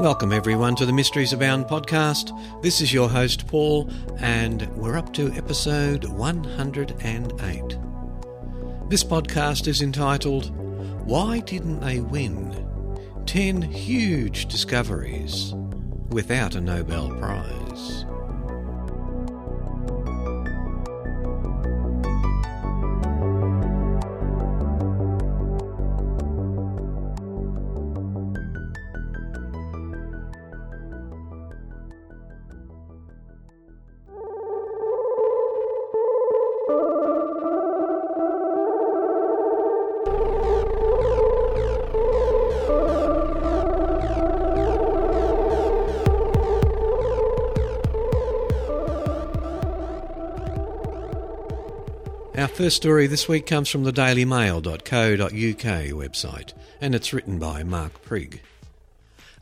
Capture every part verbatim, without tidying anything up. Welcome everyone to the Mysteries Abound podcast. This is your host Paul, and we're up to episode one hundred eight. This podcast is entitled, Why Didn't They Win? ten Huge Discoveries Without a Nobel Prize. Our first story this week comes from the Daily Mail dot co dot U K website, and it's written by Mark Prigg.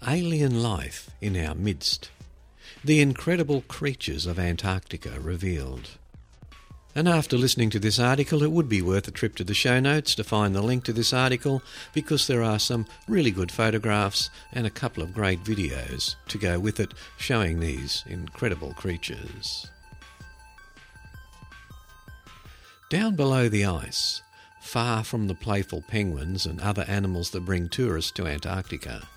Alien Life in Our Midst. The Incredible Creatures of Antarctica Revealed. And after listening to this article, it would be worth a trip to the show notes to find the link to this article, because there are some really good photographs and a couple of great videos to go with it showing these incredible creatures. Down below the ice, far from the playful penguins and other animals that bring tourists to Antarctica,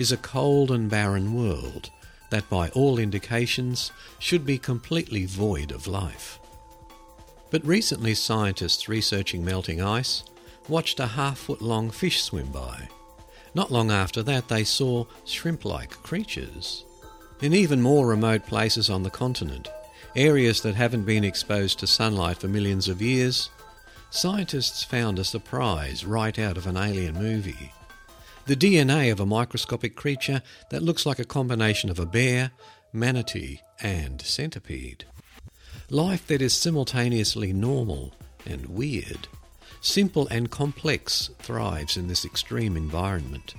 is a cold and barren world that by all indications should be completely void of life. But recently scientists researching melting ice watched a half-foot-long fish swim by. Not long after that they saw shrimp-like creatures. In even more remote places on the continent, areas that haven't been exposed to sunlight for millions of years, scientists found a surprise right out of an alien movie. The D N A of a microscopic creature that looks like a combination of a bear, manatee and centipede. Life that is simultaneously normal and weird, simple and complex thrives in this extreme environment.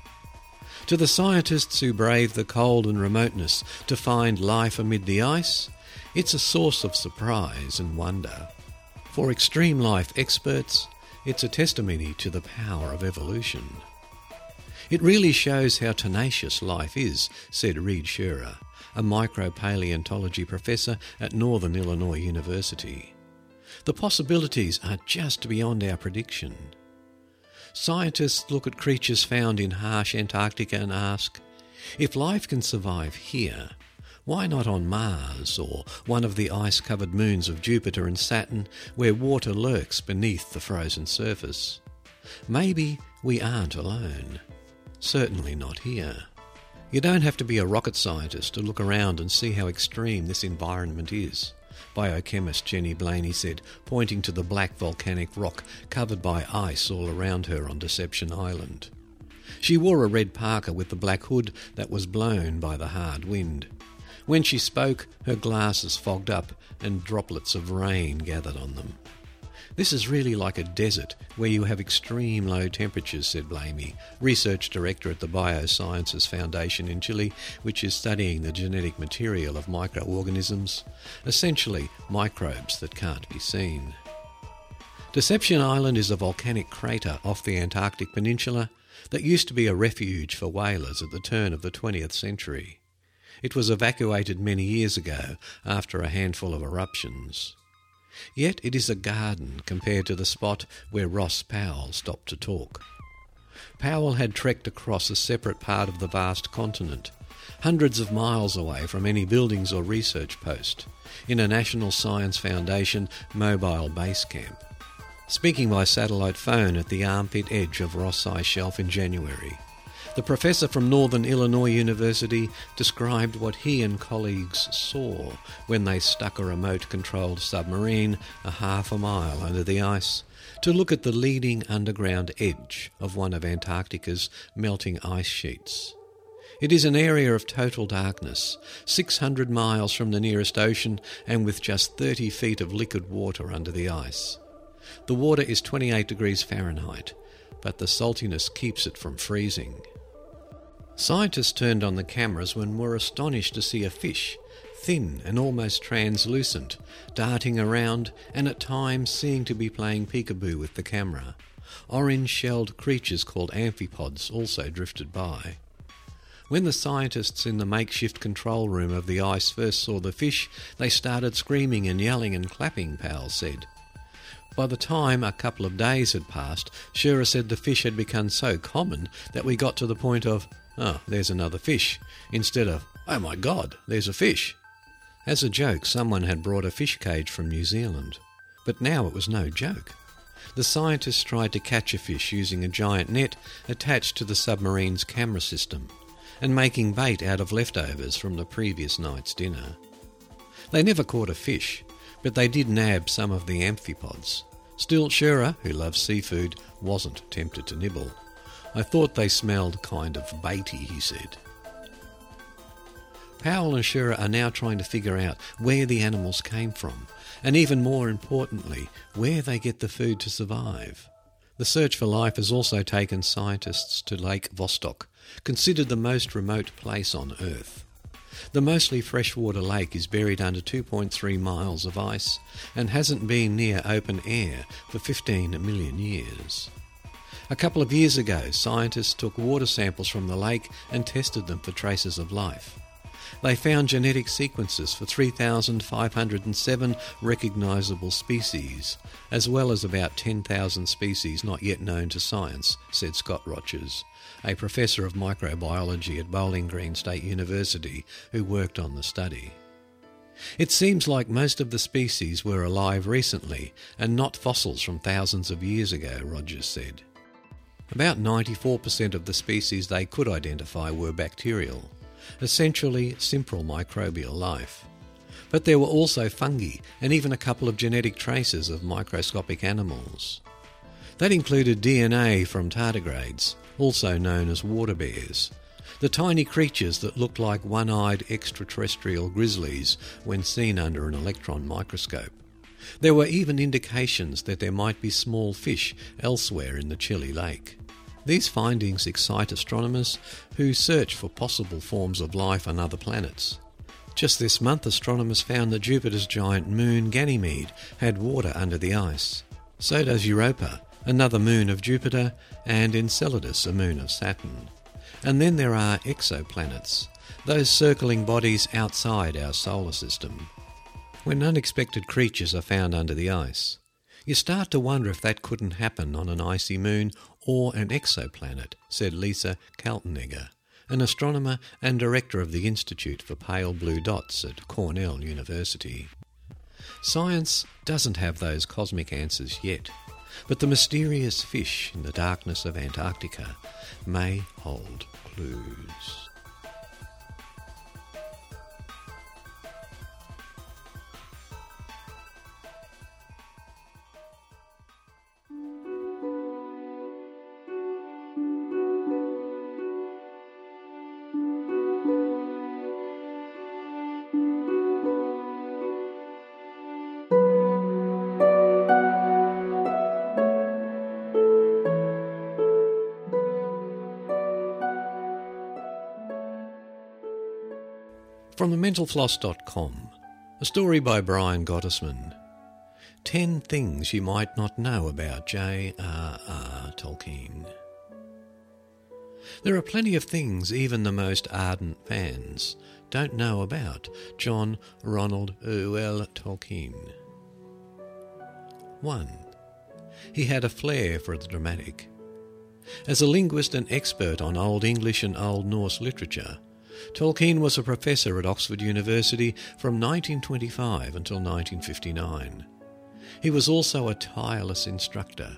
To the scientists who brave the cold and remoteness to find life amid the ice, it's a source of surprise and wonder. For extreme life experts, it's a testimony to the power of evolution. It really shows how tenacious life is, said Reed Scherer, a micropaleontology professor at Northern Illinois University. The possibilities are just beyond our prediction. Scientists look at creatures found in harsh Antarctica and ask, if life can survive here, why not on Mars or one of the ice-covered moons of Jupiter and Saturn where water lurks beneath the frozen surface? Maybe we aren't alone. Certainly not here. You don't have to be a rocket scientist to look around and see how extreme this environment is, biochemist Jenny Blaney said, pointing to the black volcanic rock covered by ice all around her on Deception Island. She wore a red parka with the black hood that was blown by the hard wind. When she spoke, her glasses fogged up and droplets of rain gathered on them. This is really like a desert where you have extreme low temperatures, said Blamey, research director at the Biosciences Foundation in Chile, which is studying the genetic material of microorganisms, essentially microbes that can't be seen. Deception Island is a volcanic crater off the Antarctic Peninsula that used to be a refuge for whalers at the turn of the twentieth century. It was evacuated many years ago after a handful of eruptions. Yet it is a garden compared to the spot where Ross Powell stopped to talk. Powell had trekked across a separate part of the vast continent, hundreds of miles away from any buildings or research post, in a National Science Foundation mobile base camp, speaking by satellite phone at the armpit edge of Ross Ice Shelf in January. The professor from Northern Illinois University described what he and colleagues saw when they stuck a remote-controlled submarine a half a mile under the ice to look at the leading underground edge of one of Antarctica's melting ice sheets. It is an area of total darkness, six hundred miles from the nearest ocean and with just thirty feet of liquid water under the ice. The water is twenty-eight degrees Fahrenheit, but the saltiness keeps it from freezing. Scientists turned on the cameras when were astonished to see a fish, thin and almost translucent, darting around and at times seemed to be playing peekaboo with the camera. Orange-shelled creatures called amphipods also drifted by. When the scientists in the makeshift control room of the ice first saw the fish, they started screaming and yelling and clapping, Powell said. By the time a couple of days had passed, Scherer said the fish had become so common that we got to the point of, "Oh, there's another fish," instead of, "Oh my God, there's a fish." As a joke, someone had brought a fish cage from New Zealand. But now it was no joke. The scientists tried to catch a fish using a giant net attached to the submarine's camera system and making bait out of leftovers from the previous night's dinner. They never caught a fish, but they did nab some of the amphipods. Still, Scherer, who loves seafood, wasn't tempted to nibble. "I thought they smelled kind of baity," he said. Powell and Scherer are now trying to figure out where the animals came from, and even more importantly, where they get the food to survive. The search for life has also taken scientists to Lake Vostok, considered the most remote place on Earth. The mostly freshwater lake is buried under two point three miles of ice and hasn't been near open air for fifteen million years. A couple of years ago, scientists took water samples from the lake and tested them for traces of life. They found genetic sequences for three thousand five hundred seven recognisable species, as well as about ten thousand species not yet known to science, said Scott Rogers, a professor of microbiology at Bowling Green State University who worked on the study. It seems like most of the species were alive recently and not fossils from thousands of years ago, Rogers said. About ninety-four percent of the species they could identify were bacterial, essentially simple microbial life. But there were also fungi and even a couple of genetic traces of microscopic animals. That included D N A from tardigrades, also known as water bears, the tiny creatures that looked like one-eyed extraterrestrial grizzlies when seen under an electron microscope. There were even indications that there might be small fish elsewhere in the chilly lake. These findings excite astronomers who search for possible forms of life on other planets. Just this month, astronomers found that Jupiter's giant moon Ganymede had water under the ice. So does Europa, another moon of Jupiter, and Enceladus, a moon of Saturn. And then there are exoplanets, those circling bodies outside our solar system. When unexpected creatures are found under the ice, you start to wonder if that couldn't happen on an icy moon or an exoplanet, said Lisa Kaltenegger, an astronomer and director of the Institute for Pale Blue Dots at Cornell University. Science doesn't have those cosmic answers yet, but the mysterious fish in the darkness of Antarctica may hold clues. From mental floss dot com, a story by Brian Gottesman. Ten Things You Might Not Know About J R R Tolkien. There are plenty of things even the most ardent fans don't know about John Ronald Reuel Tolkien. one. He had a flair for the dramatic. As a linguist and expert on Old English and Old Norse literature, Tolkien was a professor at Oxford University from nineteen twenty-five until nineteen fifty-nine. He was also a tireless instructor,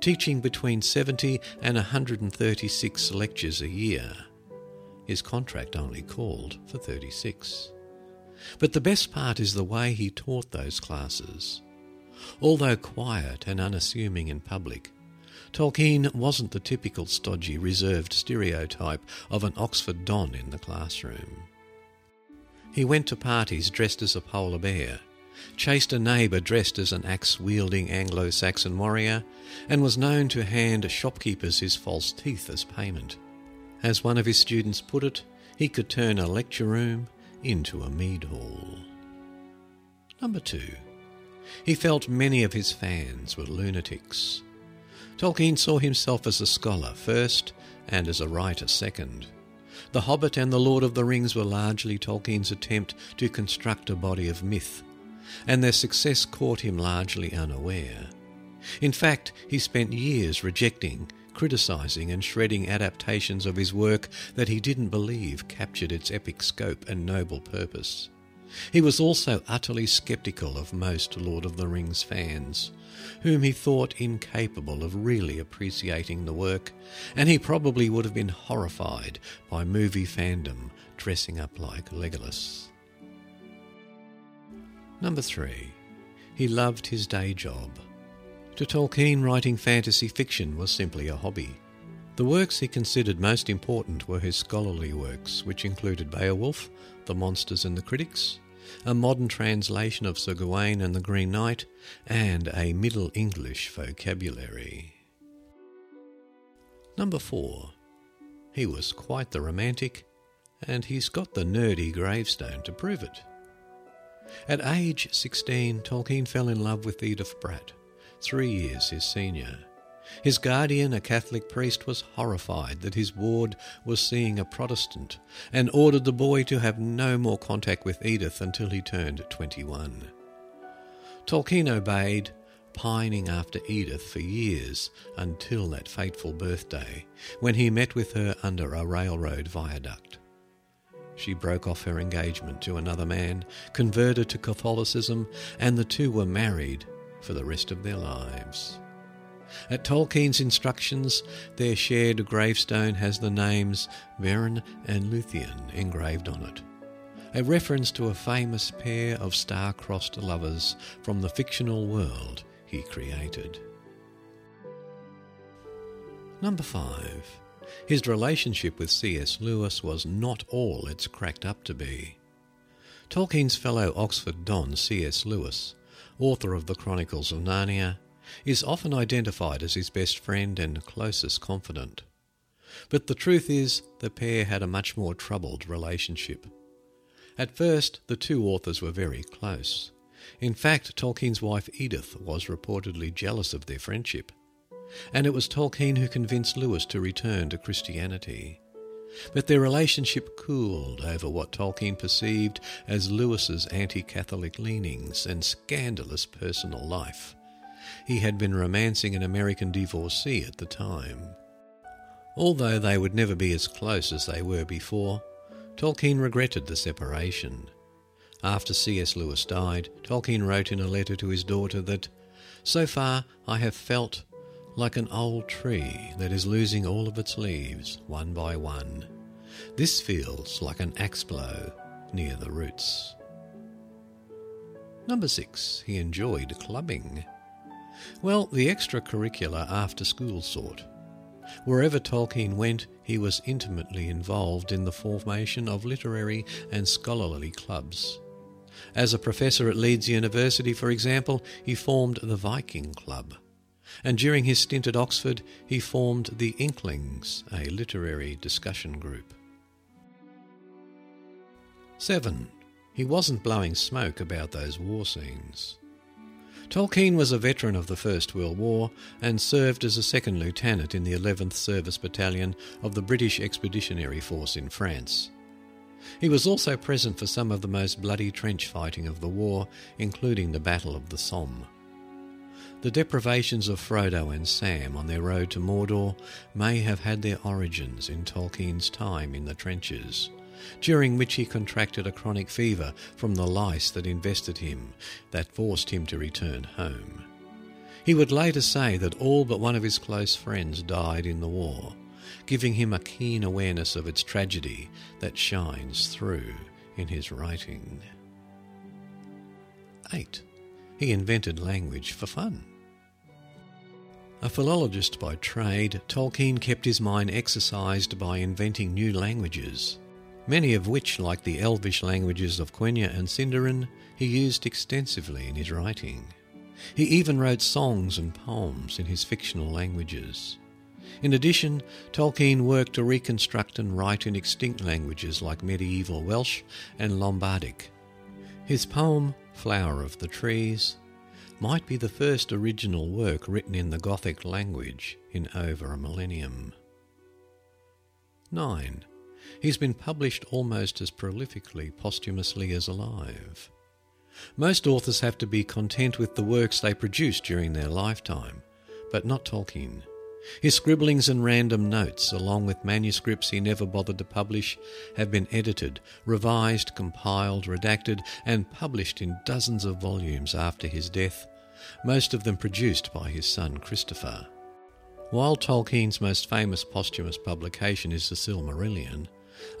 teaching between seventy and one hundred thirty-six lectures a year. His contract only called for thirty-six. But the best part is the way he taught those classes. Although quiet and unassuming in public, Tolkien wasn't the typical stodgy, reserved stereotype of an Oxford don in the classroom. He went to parties dressed as a polar bear, chased a neighbour dressed as an axe-wielding Anglo-Saxon warrior, and was known to hand shopkeepers his false teeth as payment. As one of his students put it, he could turn a lecture room into a mead hall. Number two. He felt many of his fans were lunatics. Tolkien saw himself as a scholar first and as a writer second. The Hobbit and the Lord of the Rings were largely Tolkien's attempt to construct a body of myth, and their success caught him largely unaware. In fact, he spent years rejecting, criticising and shredding adaptations of his work that he didn't believe captured its epic scope and noble purpose. He was also utterly sceptical of most Lord of the Rings fans, whom he thought incapable of really appreciating the work, and he probably would have been horrified by movie fandom dressing up like Legolas. Number three. He loved his day job. To Tolkien, writing fantasy fiction was simply a hobby. The works he considered most important were his scholarly works, which included Beowulf, The Monsters and the Critics, a modern translation of Sir Gawain and the Green Knight, and a Middle English vocabulary. Number four. He was quite the romantic, and he's got the nerdy gravestone to prove it. At age sixteen, Tolkien fell in love with Edith Bratt, three years his senior. His guardian, a Catholic priest, was horrified that his ward was seeing a Protestant and ordered the boy to have no more contact with Edith until he turned twenty-one. Tolkien obeyed, pining after Edith for years until that fateful birthday when he met with her under a railroad viaduct. She broke off her engagement to another man, converted to Catholicism, and the two were married for the rest of their lives. At Tolkien's instructions, their shared gravestone has the names Beren and Luthien engraved on it, a reference to a famous pair of star-crossed lovers from the fictional world he created. Number five. His relationship with C S Lewis was not all it's cracked up to be. Tolkien's fellow Oxford don C S Lewis, author of The Chronicles of Narnia, is often identified as his best friend and closest confidant. But the truth is, the pair had a much more troubled relationship. At first, the two authors were very close. In fact, Tolkien's wife Edith was reportedly jealous of their friendship, and it was Tolkien who convinced Lewis to return to Christianity. But their relationship cooled over what Tolkien perceived as Lewis's anti-Catholic leanings and scandalous personal life. He had been romancing an American divorcee at the time. Although they would never be as close as they were before, Tolkien regretted the separation. After C S Lewis died, Tolkien wrote in a letter to his daughter that, "So far I have felt like an old tree that is losing all of its leaves one by one. This feels like an axe blow near the roots." Number six. He enjoyed clubbing. Well, the extracurricular after-school sort. Wherever Tolkien went, he was intimately involved in the formation of literary and scholarly clubs. As a professor at Leeds University, for example, he formed the Viking Club. And during his stint at Oxford, he formed the Inklings, a literary discussion group. Seven. He wasn't blowing smoke about those war scenes. Tolkien was a veteran of the First World War and served as a second lieutenant in the eleventh Service Battalion of the British Expeditionary Force in France. He was also present for some of the most bloody trench fighting of the war, including the Battle of the Somme. The deprivations of Frodo and Sam on their road to Mordor may have had their origins in Tolkien's time in the trenches, during which he contracted a chronic fever from the lice that invested him, that forced him to return home. He would later say that all but one of his close friends died in the war, giving him a keen awareness of its tragedy that shines through in his writing. eight. He invented language for fun. A philologist by trade, Tolkien kept his mind exercised by inventing new languages, many of which, like the Elvish languages of Quenya and Sindarin, he used extensively in his writing. He even wrote songs and poems in his fictional languages. In addition, Tolkien worked to reconstruct and write in extinct languages like medieval Welsh and Lombardic. His poem, Flower of the Trees, might be the first original work written in the Gothic language in over a millennium. nine. He's been published almost as prolifically posthumously as alive. Most authors have to be content with the works they produce during their lifetime, but not Tolkien. His scribblings and random notes, along with manuscripts he never bothered to publish, have been edited, revised, compiled, redacted, and published in dozens of volumes after his death, most of them produced by his son Christopher. While Tolkien's most famous posthumous publication is The Silmarillion,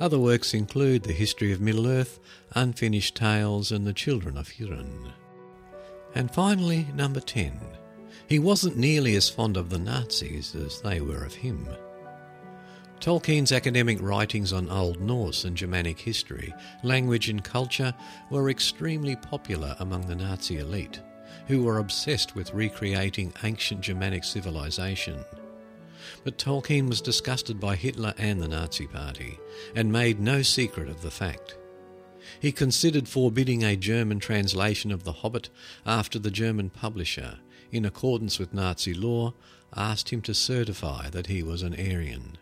other works include The History of Middle-earth, Unfinished Tales, and The Children of Húrin. And finally, number ten. He wasn't nearly as fond of the Nazis as they were of him. Tolkien's academic writings on Old Norse and Germanic history, language and culture were extremely popular among the Nazi elite, who were obsessed with recreating ancient Germanic civilization. But Tolkien was disgusted by Hitler and the Nazi Party, and made no secret of the fact. He considered forbidding a German translation of The Hobbit after the German publisher, in accordance with Nazi law, asked him to certify that he was an Aryan.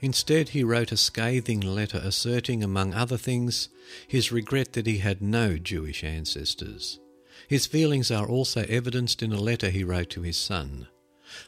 Instead, he wrote a scathing letter asserting, among other things, his regret that he had no Jewish ancestors. His feelings are also evidenced in a letter he wrote to his son.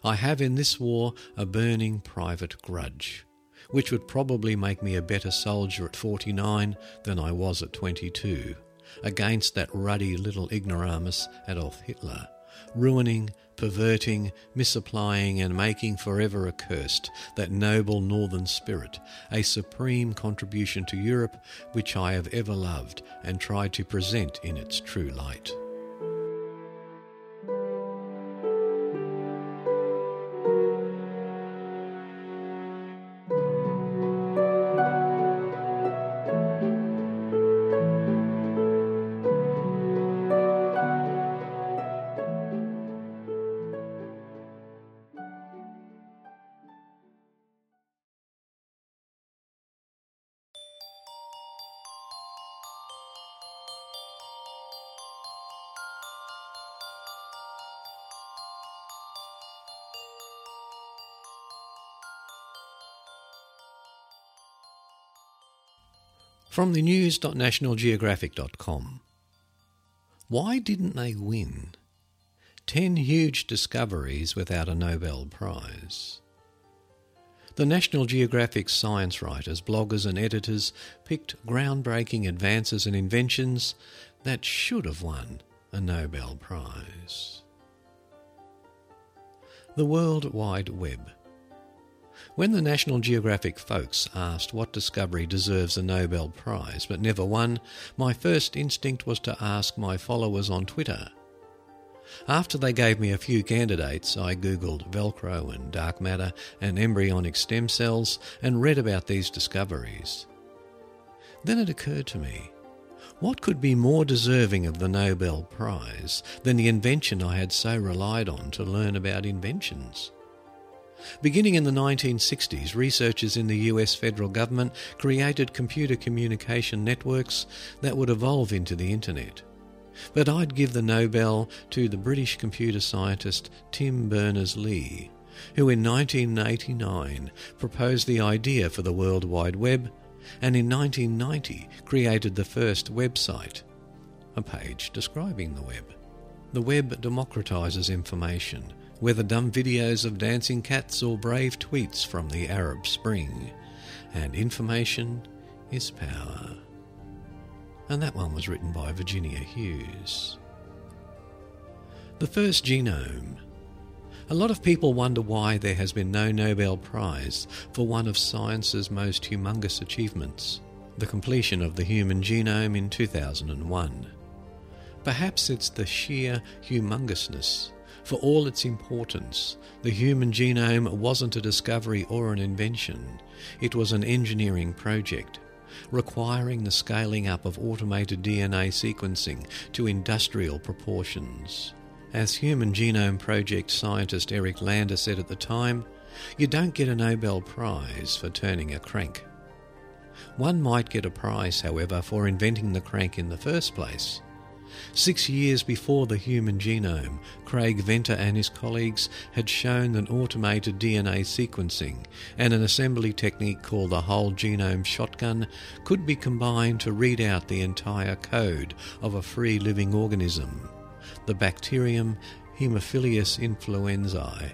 I have in this war a burning private grudge, which would probably make me a better soldier at forty-nine than I was at twenty-two, against that ruddy little ignoramus Adolf Hitler, ruining, perverting, misapplying and making forever accursed that noble northern spirit, a supreme contribution to Europe which I have ever loved and tried to present in its true light. From the news dot national geographic dot com. Why didn't they win? Ten huge discoveries without a Nobel Prize. The National Geographic science writers, bloggers and editors picked groundbreaking advances and inventions that should have won a Nobel Prize. The World Wide Web. When the National Geographic folks asked what discovery deserves a Nobel Prize but never won, my first instinct was to ask my followers on Twitter. After they gave me a few candidates, I googled Velcro and dark matter and embryonic stem cells and read about these discoveries. Then it occurred to me, what could be more deserving of the Nobel Prize than the invention I had so relied on to learn about inventions? Beginning in the nineteen sixties, researchers in the U S federal government created computer communication networks that would evolve into the internet. But I'd give the Nobel to the British computer scientist Tim Berners-Lee, who in nineteen eighty-nine proposed the idea for the World Wide Web and in nineteen ninety created the first website, a page describing the web. The web democratises information, whether dumb videos of dancing cats or brave tweets from the Arab Spring. And information is power. And that one was written by Virginia Hughes. The first genome. A lot of people wonder why there has been no Nobel Prize for one of science's most humongous achievements, the completion of the human genome in two thousand one. Perhaps it's the sheer humongousness. For all its importance, the human genome wasn't a discovery or an invention. It was an engineering project, requiring the scaling up of automated D N A sequencing to industrial proportions. As Human Genome Project scientist Eric Lander said at the time, you don't get a Nobel Prize for turning a crank. One might get a prize, however, for inventing the crank in the first place. Six years before the human genome, Craig Venter and his colleagues had shown that automated D N A sequencing and an assembly technique called the whole genome shotgun could be combined to read out the entire code of a free living organism, the bacterium Haemophilus influenzae.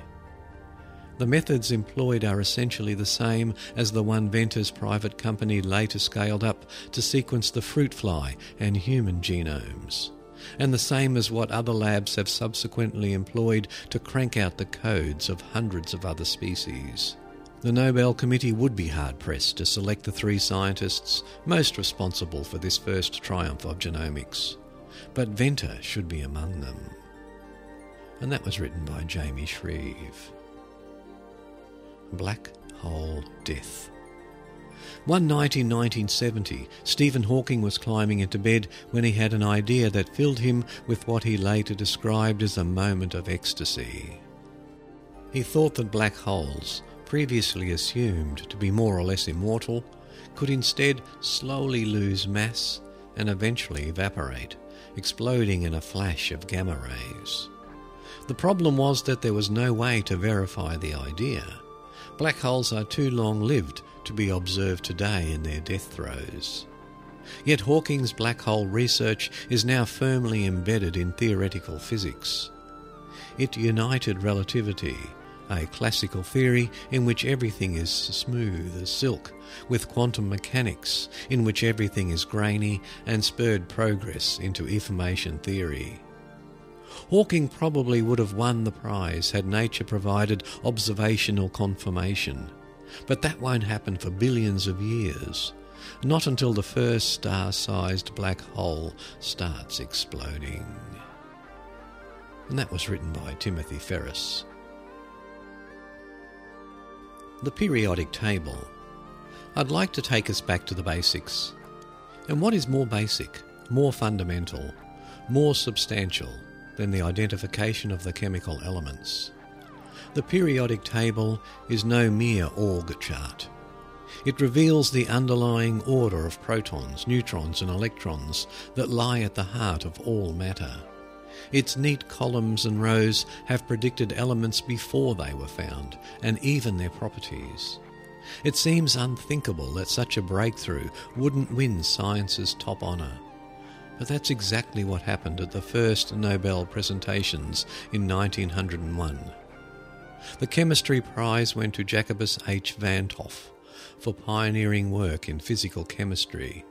The methods employed are essentially the same as the one Venter's private company later scaled up to sequence the fruit fly and human genomes, and the same as what other labs have subsequently employed to crank out the codes of hundreds of other species. The Nobel Committee would be hard-pressed to select the three scientists most responsible for this first triumph of genomics, but Venter should be among them. And that was written by Jamie Shreve. Black Hole Death. One night in nineteen seventy, Stephen Hawking was climbing into bed when he had an idea that filled him with what he later described as a moment of ecstasy. He thought that black holes, previously assumed to be more or less immortal, could instead slowly lose mass and eventually evaporate, exploding in a flash of gamma rays. The problem was that there was no way to verify the idea. Black holes are too long-lived to be observed today in their death throes. Yet Hawking's black hole research is now firmly embedded in theoretical physics. It united relativity, a classical theory in which everything is smooth as silk, with quantum mechanics in which everything is grainy, and spurred progress into information theory. Hawking probably would have won the prize had nature provided observational confirmation. But that won't happen for billions of years. Not until the first star-sized black hole starts exploding. And that was written by Timothy Ferris. The periodic table. I'd like to take us back to the basics. And what is more basic, more fundamental, more substantial than the identification of the chemical elements? The periodic table is no mere org chart. It reveals the underlying order of protons, neutrons and electrons that lie at the heart of all matter. Its neat columns and rows have predicted elements before they were found, and even their properties. It seems unthinkable that such a breakthrough wouldn't win science's top honour. But that's exactly what happened at the first Nobel presentations in nineteen oh one. The Chemistry Prize went to Jacobus H. van 't Hoff for pioneering work in physical chemistry.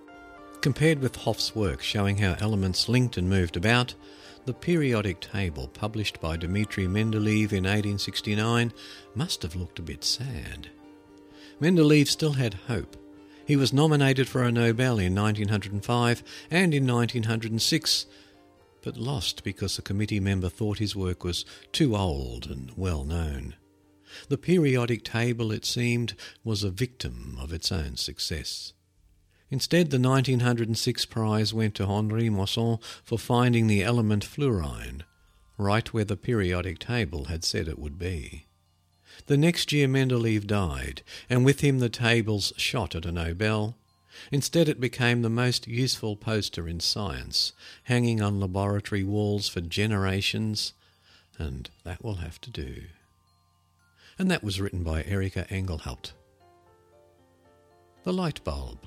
Compared with Hoff's work showing how elements linked and moved about, the periodic table published by Dmitri Mendeleev in eighteen sixty-nine must have looked a bit sad. Mendeleev still had hope. He was nominated for a Nobel in nineteen oh five and in nineteen oh six, but lost because a committee member thought his work was too old and well known. The periodic table, it seemed, was a victim of its own success. Instead, the nineteen oh six prize went to Henri Moissan for finding the element fluorine, right where the periodic table had said it would be. The next year Mendeleev died, and with him the table's shot at a Nobel. Instead it became the most useful poster in science, hanging on laboratory walls for generations, and that will have to do. And that was written by Erika Engelhaupt. The light bulb.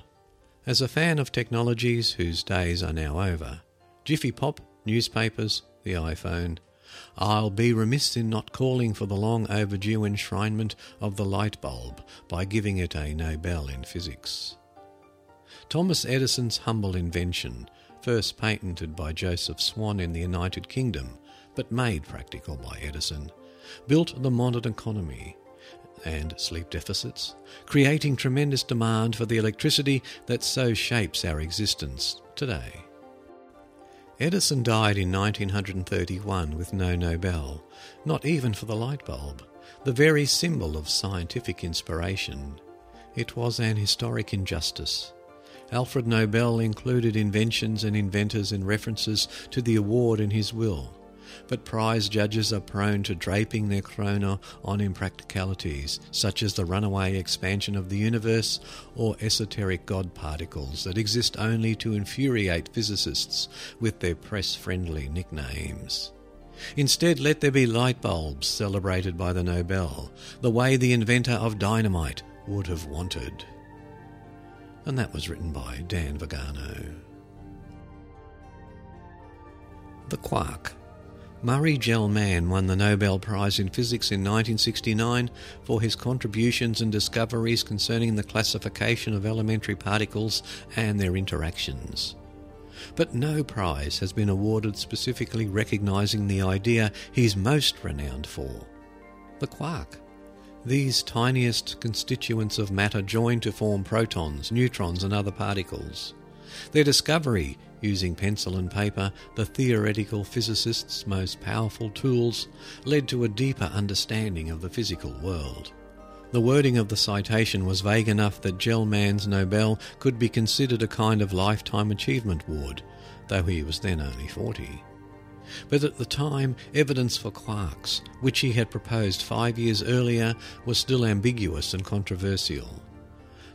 As a fan of technologies whose days are now over, Jiffy Pop, newspapers, the iPhone. I'll be remiss in not calling for the long overdue enshrinement of the light bulb by giving it a Nobel in physics. Thomas Edison's humble invention, first patented by Joseph Swan in the United Kingdom, but made practical by Edison, built the modern economy and sleep deficits, creating tremendous demand for the electricity that so shapes our existence today. Edison died in nineteen thirty-one with no Nobel, not even for the light bulb, the very symbol of scientific inspiration. It was an historic injustice. Alfred Nobel included inventions and inventors in references to the award in his will, but prize judges are prone to draping their corona on impracticalities, such as the runaway expansion of the universe or esoteric God particles that exist only to infuriate physicists with their press-friendly nicknames. Instead, let there be light bulbs celebrated by the Nobel, the way the inventor of dynamite would have wanted. And that was written by Dan Vigano. The Quark. Murray Gell-Mann won the Nobel Prize in Physics in nineteen sixty-nine for his contributions and discoveries concerning the classification of elementary particles and their interactions. But no prize has been awarded specifically recognising the idea he's most renowned for, the quark. These tiniest constituents of matter join to form protons, neutrons and other particles. Their discovery, using pencil and paper, the theoretical physicists' most powerful tools, led to a deeper understanding of the physical world. The wording of the citation was vague enough that Gell-Mann's Nobel could be considered a kind of lifetime achievement award, though he was then only forty. But at the time, evidence for quarks, which he had proposed five years earlier, was still ambiguous and controversial.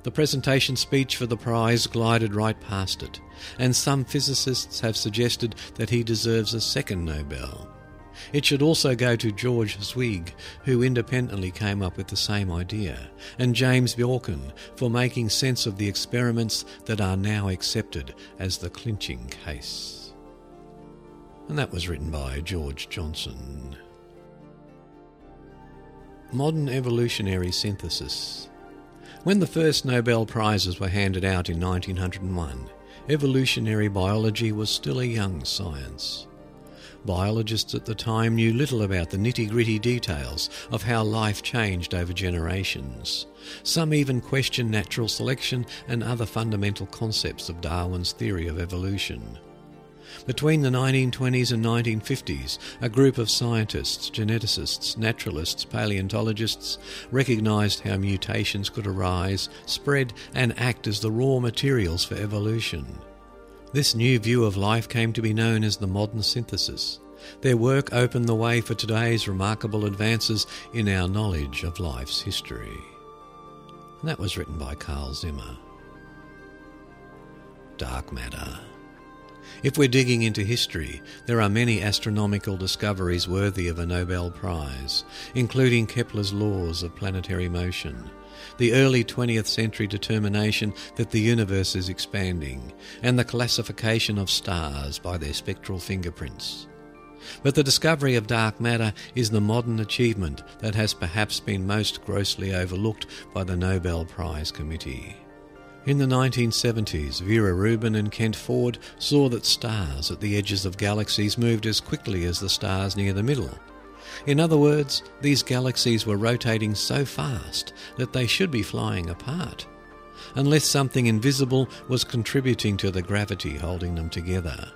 The presentation speech for the prize glided right past it, and some physicists have suggested that he deserves a second Nobel. It should also go to George Zweig, who independently came up with the same idea, and James Bjorken for making sense of the experiments that are now accepted as the clinching case. And that was written by George Johnson. Modern Evolutionary Synthesis. When the first Nobel Prizes were handed out in nineteen oh one, evolutionary biology was still a young science. Biologists at the time knew little about the nitty-gritty details of how life changed over generations. Some even questioned natural selection and other fundamental concepts of Darwin's theory of evolution. Between the nineteen twenties and nineteen fifties, a group of scientists, geneticists, naturalists, paleontologists recognised how mutations could arise, spread and act as the raw materials for evolution. This new view of life came to be known as the modern synthesis. Their work opened the way for today's remarkable advances in our knowledge of life's history. And that was written by Carl Zimmer. Dark Matter. If we're digging into history, there are many astronomical discoveries worthy of a Nobel Prize, including Kepler's laws of planetary motion, the early twentieth century determination that the universe is expanding, and the classification of stars by their spectral fingerprints. But the discovery of dark matter is the modern achievement that has perhaps been most grossly overlooked by the Nobel Prize Committee. In the nineteen seventies, Vera Rubin and Kent Ford saw that stars at the edges of galaxies moved as quickly as the stars near the middle. In other words, these galaxies were rotating so fast that they should be flying apart, unless something invisible was contributing to the gravity holding them together.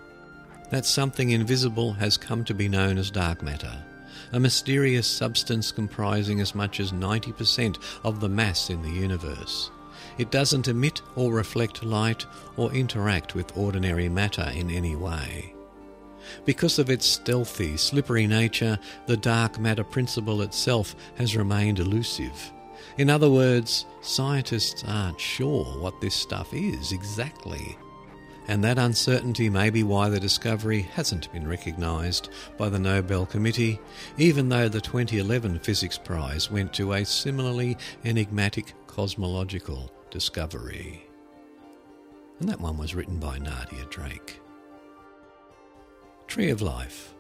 That something invisible has come to be known as dark matter, a mysterious substance comprising as much as ninety percent of the mass in the universe. It doesn't emit or reflect light or interact with ordinary matter in any way. Because of its stealthy, slippery nature, the dark matter principle itself has remained elusive. In other words, scientists aren't sure what this stuff is exactly. And that uncertainty may be why the discovery hasn't been recognised by the Nobel Committee, even though the twenty eleven Physics Prize went to a similarly enigmatic cosmological discovery. And that one was written by Nadia Drake. Tree of Life.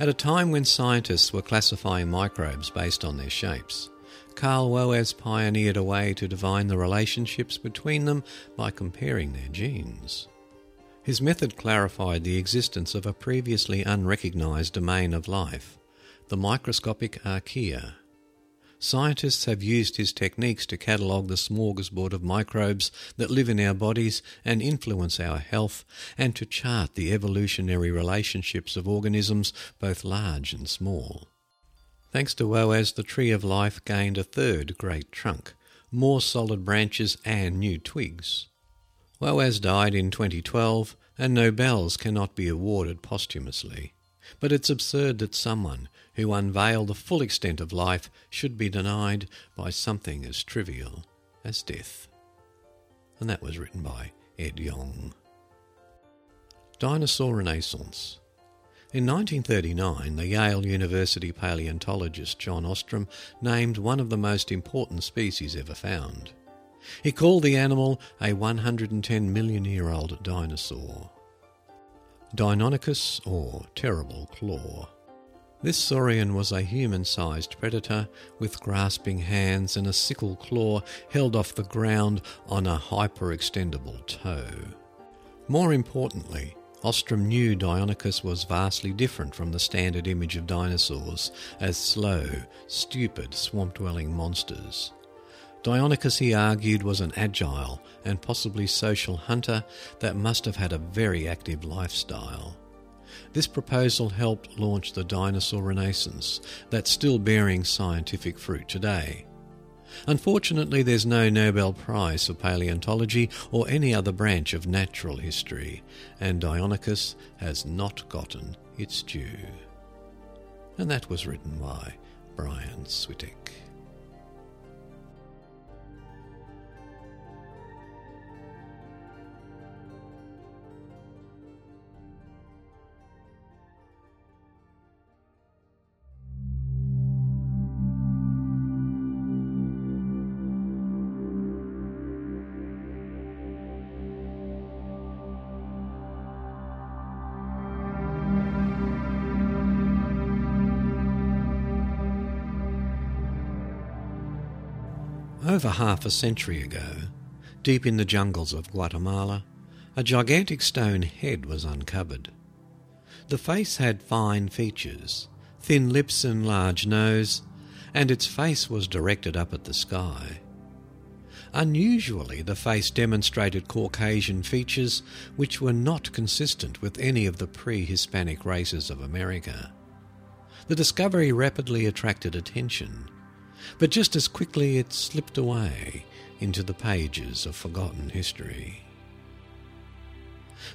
At a time when scientists were classifying microbes based on their shapes, Carl Woese pioneered a way to divine the relationships between them by comparing their genes. His method clarified the existence of a previously unrecognised domain of life, the microscopic archaea. Scientists have used his techniques to catalogue the smorgasbord of microbes that live in our bodies and influence our health, and to chart the evolutionary relationships of organisms both large and small. Thanks to Woese, the tree of life gained a third great trunk, more solid branches and new twigs. Woese died in twenty twelve, and Nobels cannot be awarded posthumously. But it's absurd that someone who unveiled the full extent of life should be denied by something as trivial as death. And that was written by Ed Yong. Dinosaur Renaissance. In nineteen thirty-nine, the Yale University paleontologist John Ostrom named one of the most important species ever found. He called the animal a one hundred ten million year old dinosaur. Deinonychus, or Terrible Claw. This saurian was a human-sized predator with grasping hands and a sickle claw held off the ground on a hyper-extendable toe. More importantly, Ostrom knew Deinonychus was vastly different from the standard image of dinosaurs as slow, stupid, swamp-dwelling monsters. Deinonychus, he argued, was an agile and possibly social hunter that must have had a very active lifestyle. This proposal helped launch the dinosaur renaissance that's still bearing scientific fruit today. Unfortunately, there's no Nobel Prize for paleontology or any other branch of natural history, and Deinonychus has not gotten its due. And that was written by Brian Switek. Over half a century ago, deep in the jungles of Guatemala, a gigantic stone head was uncovered. The face had fine features, thin lips and large nose, and its face was directed up at the sky. Unusually, the face demonstrated Caucasian features which were not consistent with any of the pre-Hispanic races of America. The discovery rapidly attracted attention, but just as quickly it slipped away into the pages of forgotten history.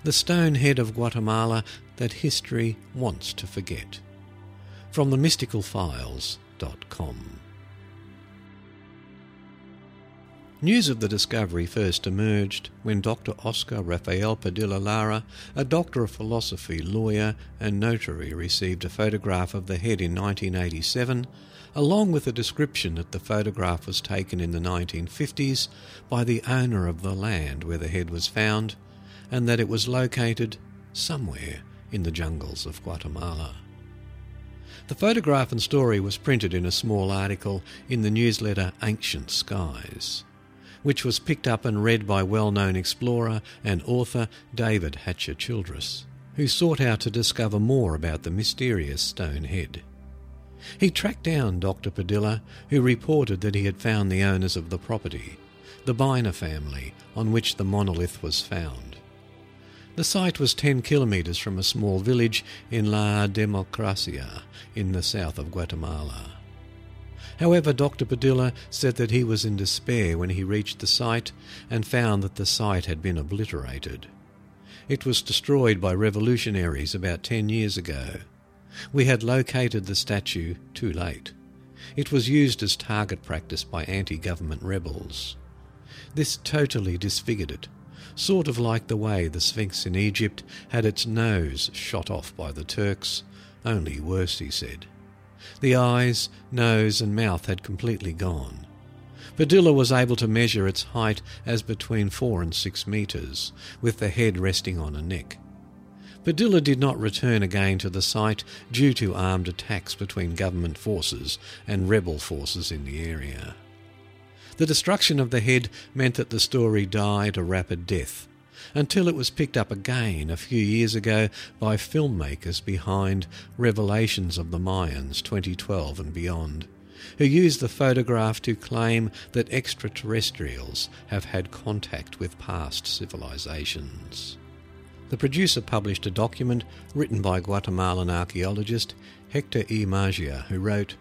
The stone head of Guatemala that history wants to forget. From the mystical files dot com. News of the discovery first emerged when Doctor Oscar Rafael Padilla Lara, a doctor of philosophy, lawyer and notary, received a photograph of the head in nineteen eighty-seven, along with a description that the photograph was taken in the nineteen fifties by the owner of the land where the head was found, and that it was located somewhere in the jungles of Guatemala. The photograph and story was printed in a small article in the newsletter Ancient Skies, which was picked up and read by well-known explorer and author David Hatcher Childress, who sought out to discover more about the mysterious stone head. He tracked down Doctor Padilla, who reported that he had found the owners of the property, the Biner family, on which the monolith was found. The site was ten kilometres from a small village in La Democracia in the south of Guatemala. However, Doctor Padilla said that he was in despair when he reached the site and found that the site had been obliterated. It was destroyed by revolutionaries about ten years ago. We had located the statue too late. It was used as target practice by anti-government rebels. This totally disfigured it, sort of like the way the Sphinx in Egypt had its nose shot off by the Turks, only worse, he said. The eyes, nose and mouth had completely gone. Padilla was able to measure its height as between four and six metres, with the head resting on a neck. Padilla did not return again to the site due to armed attacks between government forces and rebel forces in the area. The destruction of the head meant that the story died a rapid death, until it was picked up again a few years ago by filmmakers behind Revelations of the Mayans twenty twelve and Beyond, who used the photograph to claim that extraterrestrials have had contact with past civilizations. The producer published a document written by Guatemalan archaeologist Hector E. Magia, who wrote,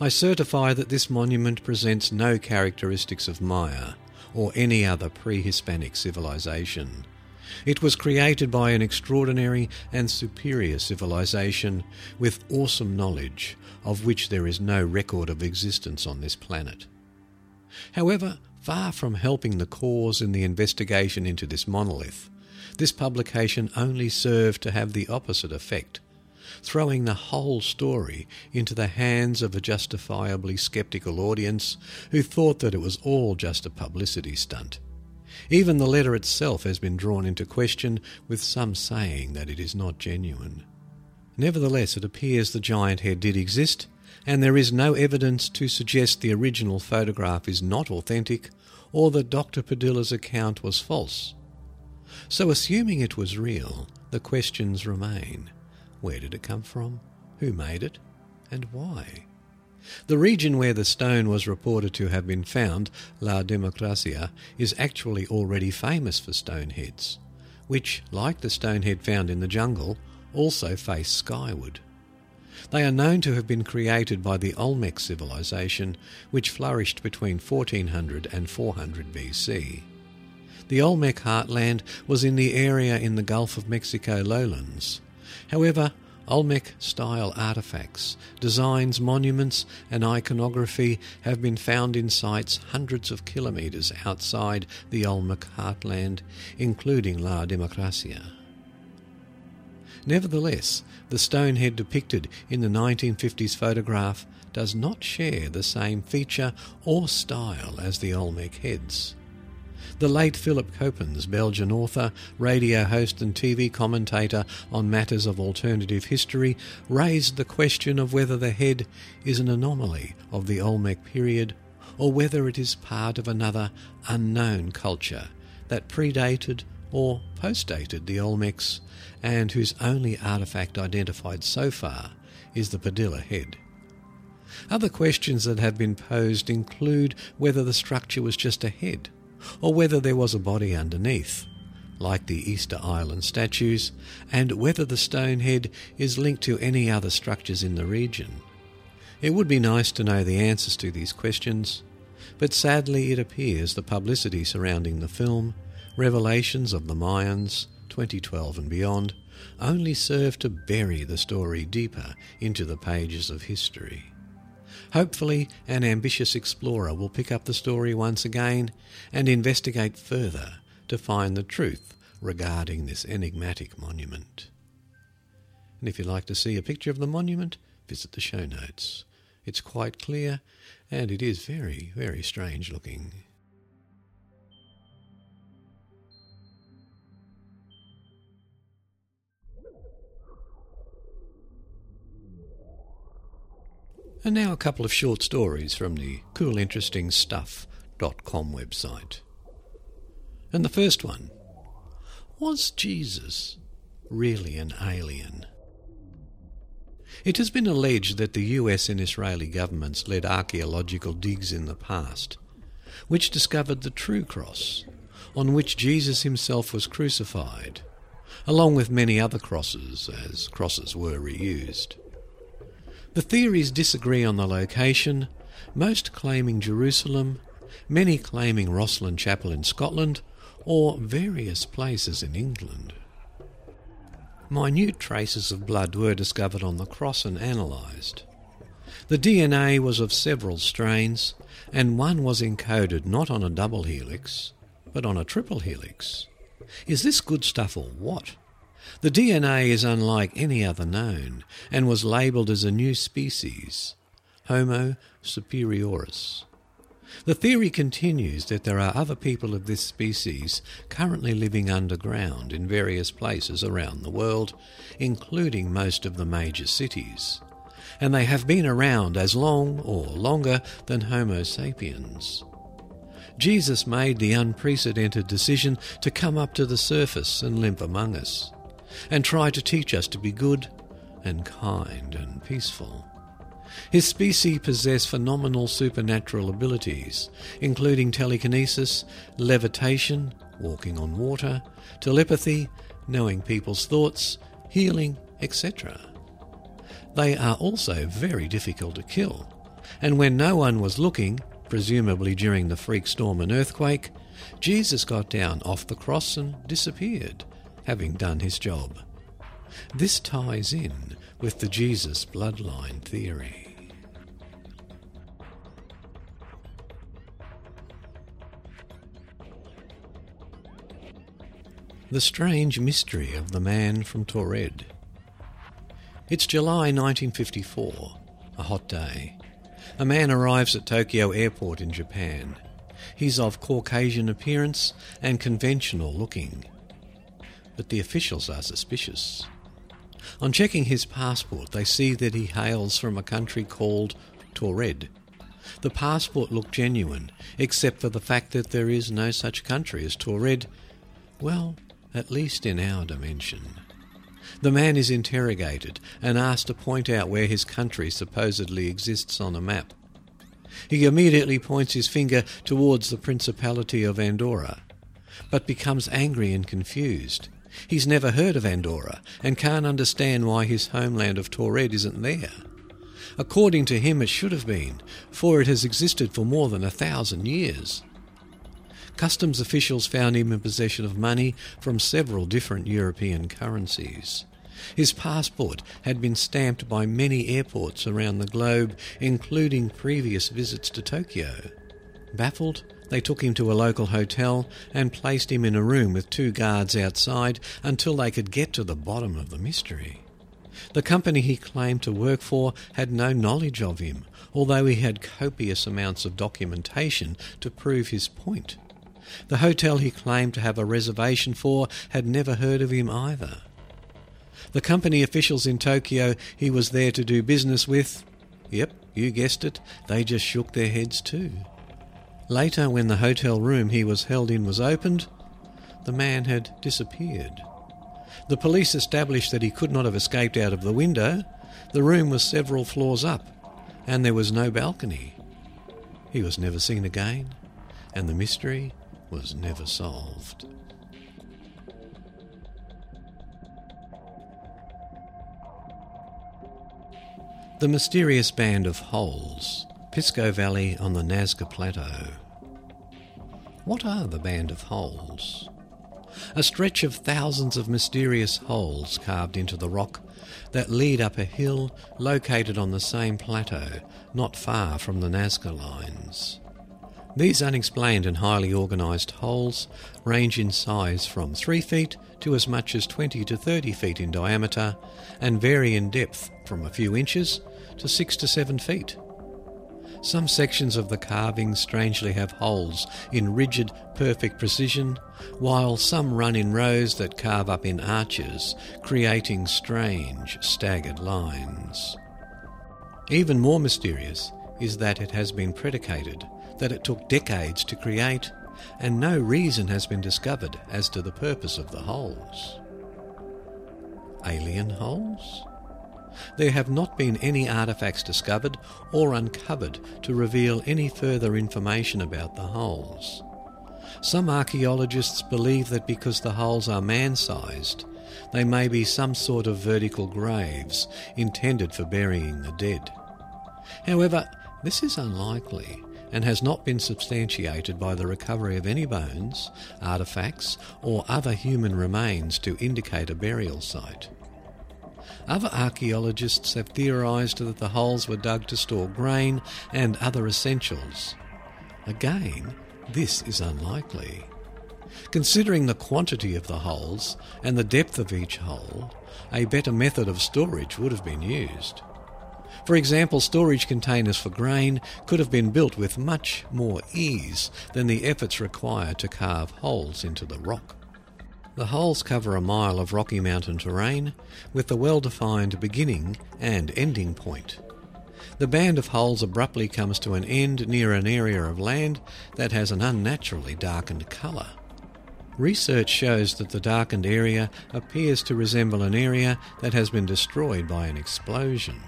"I certify that this monument presents no characteristics of Maya or any other pre-Hispanic civilization. It was created by an extraordinary and superior civilization with awesome knowledge, of which there is no record of existence on this planet." However, far from helping the cause in the investigation into this monolith, this publication only served to have the opposite effect, throwing the whole story into the hands of a justifiably sceptical audience who thought that it was all just a publicity stunt. Even the letter itself has been drawn into question, with some saying that it is not genuine. Nevertheless, it appears the giant head did exist, and there is no evidence to suggest the original photograph is not authentic or that Doctor Padilla's account was false. So, assuming it was real, the questions remain. Where did it come from? Who made it? And why? The region where the stone was reported to have been found, La Democracia, is actually already famous for stone heads, which, like the stone head found in the jungle, also face skyward. They are known to have been created by the Olmec civilization, which flourished between fourteen hundred and four hundred B C. The Olmec heartland was in the area in the Gulf of Mexico lowlands. However, Olmec-style artefacts, designs, monuments and iconography have been found in sites hundreds of kilometres outside the Olmec heartland, including La Democracia. Nevertheless, the stone head depicted in the nineteen fifties photograph does not share the same feature or style as the Olmec heads. The late Philip Copens, Belgian author, radio host and T V commentator on matters of alternative history, raised the question of whether the head is an anomaly of the Olmec period or whether it is part of another unknown culture that predated or postdated the Olmecs and whose only artefact identified so far is the Padilla head. Other questions that have been posed include whether the structure was just a head or whether there was a body underneath, like the Easter Island statues, and whether the stone head is linked to any other structures in the region. It would be nice to know the answers to these questions, but sadly it appears the publicity surrounding the film, Revelations of the Mayans, twenty twelve and Beyond, only served to bury the story deeper into the pages of history. Hopefully, an ambitious explorer will pick up the story once again and investigate further to find the truth regarding this enigmatic monument. And if you'd like to see a picture of the monument, visit the show notes. It's quite clear, and it is very, very strange looking. And now a couple of short stories from the cool interesting stuff dot com website. And the first one, was Jesus really an alien? It has been alleged that the U S and Israeli governments led archaeological digs in the past, which discovered the true cross, on which Jesus himself was crucified, along with many other crosses, as crosses were reused. The theories disagree on the location, most claiming Jerusalem, many claiming Rosslyn Chapel in Scotland, or various places in England. Minute traces of blood were discovered on the cross and analysed. The D N A was of several strains, and one was encoded not on a double helix, but on a triple helix. Is this good stuff or what? The D N A is unlike any other known and was labelled as a new species, Homo superioris. The theory continues that there are other people of this species currently living underground in various places around the world, including most of the major cities, and they have been around as long or longer than Homo sapiens. Jesus made the unprecedented decision to come up to the surface and live among us, and try to teach us to be good and kind and peaceful. His species possess phenomenal supernatural abilities, including telekinesis, levitation, walking on water, telepathy, knowing people's thoughts, healing, et cetera. They are also very difficult to kill, and when no one was looking, presumably during the freak storm and earthquake, Jesus got down off the cross and disappeared, having done his job. This ties in with the Jesus bloodline theory. The Strange Mystery of the Man from Torred. It's July nineteen fifty-four, a hot day. A man arrives at Tokyo Airport in Japan. He's of Caucasian appearance and conventional looking. But the officials are suspicious. On checking his passport, they see that he hails from a country called Torred. The passport looked genuine, except for the fact that there is no such country as Torred, well, at least in our dimension. The man is interrogated and asked to point out where his country supposedly exists on a map. He immediately points his finger towards the Principality of Andorra, but becomes angry and confused. He's never heard of Andorra and can't understand why his homeland of Torred isn't there. According to him, it should have been, for it has existed for more than a thousand years. Customs officials found him in possession of money from several different European currencies. His passport had been stamped by many airports around the globe, including previous visits to Tokyo. Baffled, they took him to a local hotel and placed him in a room with two guards outside until they could get to the bottom of the mystery. The company he claimed to work for had no knowledge of him, although he had copious amounts of documentation to prove his point. The hotel he claimed to have a reservation for had never heard of him either. The company officials in Tokyo he was there to do business with, yep, you guessed it, they just shook their heads too. Later, when the hotel room he was held in was opened, the man had disappeared. The police established that he could not have escaped out of the window. The room was several floors up, and there was no balcony. He was never seen again, and the mystery was never solved. The Mysterious Band of Holes, Pisco Valley on the Nazca Plateau. What are the Band of Holes? A stretch of thousands of mysterious holes carved into the rock that lead up a hill located on the same plateau, not far from the Nazca lines. These unexplained and highly organised holes range in size from three feet to as much as twenty to thirty feet in diameter, and vary in depth from a few inches to six to seven feet. Some sections of the carvings strangely have holes in rigid, perfect precision, while some run in rows that carve up in arches, creating strange, staggered lines. Even more mysterious is that it has been predicated that it took decades to create, and no reason has been discovered as to the purpose of the holes. Alien holes? There have not been any artefacts discovered or uncovered to reveal any further information about the holes. Some archaeologists believe that because the holes are man-sized, they may be some sort of vertical graves intended for burying the dead. However, this is unlikely and has not been substantiated by the recovery of any bones, artefacts, or other human remains to indicate a burial site. Other archaeologists have theorised that the holes were dug to store grain and other essentials. Again, this is unlikely. Considering the quantity of the holes and the depth of each hole, a better method of storage would have been used. For example, storage containers for grain could have been built with much more ease than the efforts required to carve holes into the rock. The holes cover a mile of Rocky Mountain terrain with a well-defined beginning and ending point. The band of holes abruptly comes to an end near an area of land that has an unnaturally darkened colour. Research shows that the darkened area appears to resemble an area that has been destroyed by an explosion.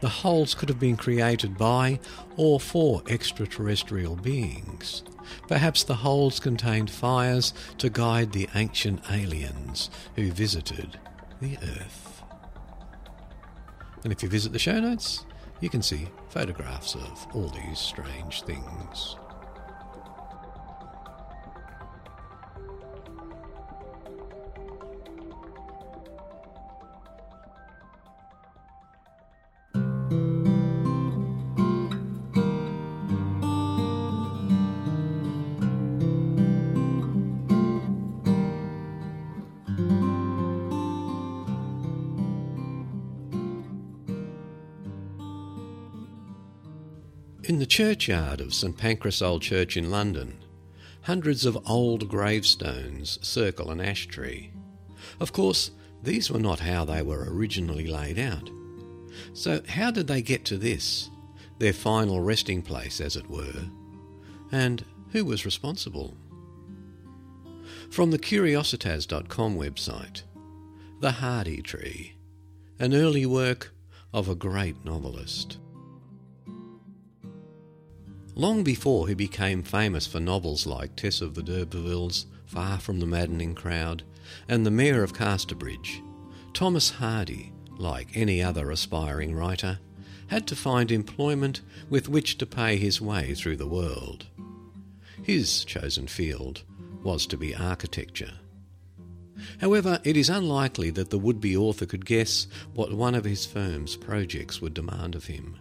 The holes could have been created by or for extraterrestrial beings. Perhaps the holes contained fires to guide the ancient aliens who visited the Earth. And if you visit the show notes, you can see photographs of all these strange things. In the churchyard of St Pancras Old Church in London, hundreds of old gravestones circle an ash tree. Of course, these were not how they were originally laid out. So how did they get to this, their final resting place as it were, and who was responsible? From the curiositas dot com website, The Hardy Tree, an early work of a great novelist. Long before he became famous for novels like Tess of the D'Urbervilles, Far from the Maddening Crowd, and The Mayor of Casterbridge, Thomas Hardy, like any other aspiring writer, had to find employment with which to pay his way through the world. His chosen field was to be architecture. However, it is unlikely that the would-be author could guess what one of his firm's projects would demand of him.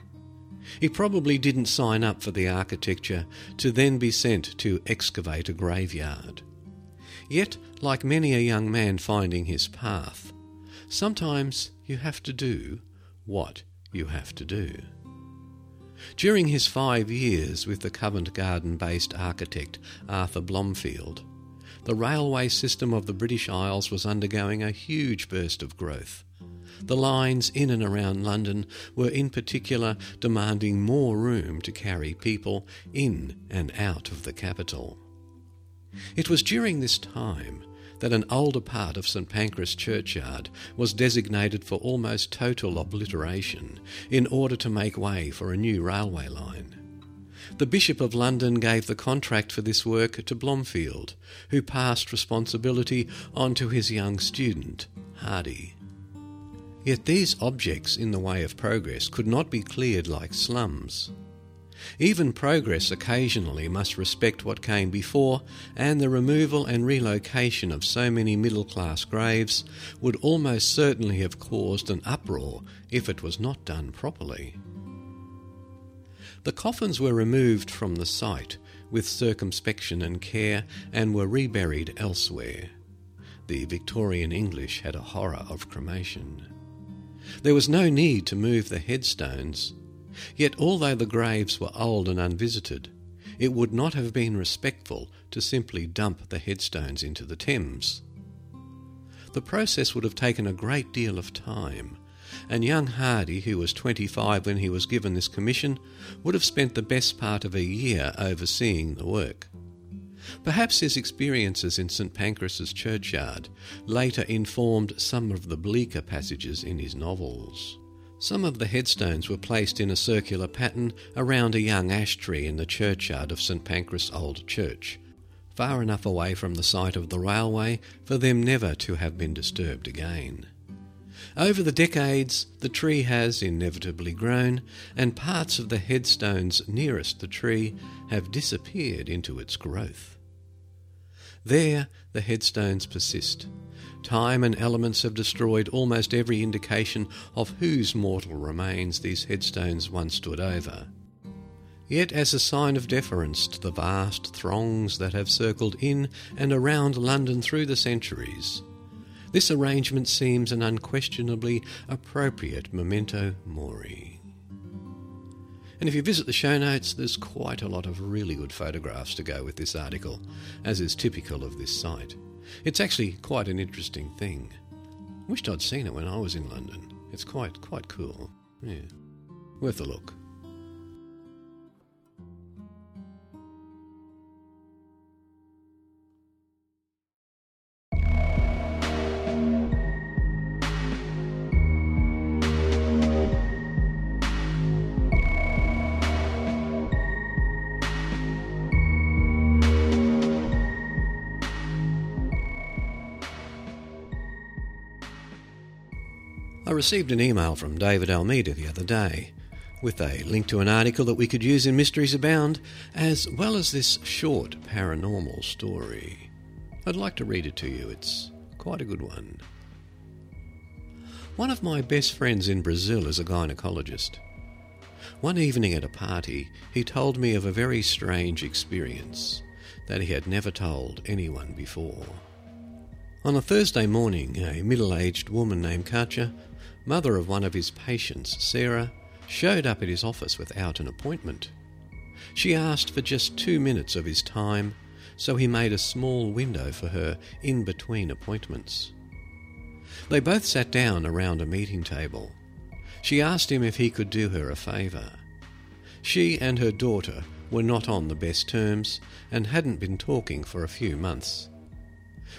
He probably didn't sign up for the architecture to then be sent to excavate a graveyard. Yet, like many a young man finding his path, sometimes you have to do what you have to do. During his five years with the Covent Garden-based architect Arthur Blomfield, the railway system of the British Isles was undergoing a huge burst of growth. The lines in and around London were in particular demanding more room to carry people in and out of the capital. It was during this time that an older part of St Pancras Churchyard was designated for almost total obliteration in order to make way for a new railway line. The Bishop of London gave the contract for this work to Blomfield, who passed responsibility on to his young student, Hardy. Yet these objects in the way of progress could not be cleared like slums. Even progress occasionally must respect what came before, and the removal and relocation of so many middle-class graves would almost certainly have caused an uproar if it was not done properly. The coffins were removed from the site with circumspection and care and were reburied elsewhere. The Victorian English had a horror of cremation. There was no need to move the headstones, yet although the graves were old and unvisited, it would not have been respectful to simply dump the headstones into the Thames. The process would have taken a great deal of time, and young Hardy, who was twenty-five when he was given this commission, would have spent the best part of a year overseeing the work. Perhaps his experiences in St Pancras' churchyard later informed some of the bleaker passages in his novels. Some of the headstones were placed in a circular pattern around a young ash tree in the churchyard of St Pancras Old Church, far enough away from the site of the railway for them never to have been disturbed again. Over the decades, the tree has inevitably grown, and parts of the headstones nearest the tree have disappeared into its growth. There, the headstones persist. Time and elements have destroyed almost every indication of whose mortal remains these headstones once stood over. Yet as a sign of deference to the vast throngs that have circled in and around London through the centuries, This arrangement seems an unquestionably appropriate memento mori. And if you visit the show notes, there's quite a lot of really good photographs to go with this article, as is typical of this site. It's actually quite an interesting thing. Wished I'd seen it when I was in London. It's quite, quite cool. Yeah. Worth a look. I received an email from David Almeida the other day with a link to an article that we could use in Mysteries Abound, as well as this short paranormal story. I'd like to read it to you. It's quite a good one. One of my best friends in Brazil is a gynecologist. One evening at a party, he told me of a very strange experience that he had never told anyone before. On a Thursday morning, a middle-aged woman named Katja, mother of one of his patients, Sarah, showed up at his office without an appointment. She asked for just two minutes of his time, so he made a small window for her in between appointments. They both sat down around a meeting table. She asked him if he could do her a favour. She and her daughter were not on the best terms and hadn't been talking for a few months.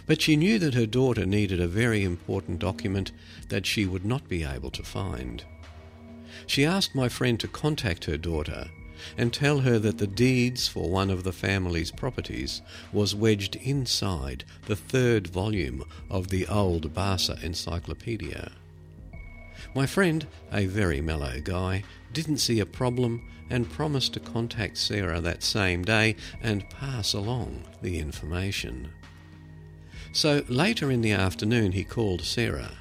But she knew that her daughter needed a very important document that she would not be able to find. She asked my friend to contact her daughter and tell her that the deeds for one of the family's properties was wedged inside the third volume of the old Barca encyclopedia. My friend, a very mellow guy, didn't see a problem and promised to contact Sarah that same day and pass along the information. So later in the afternoon he called Sarah.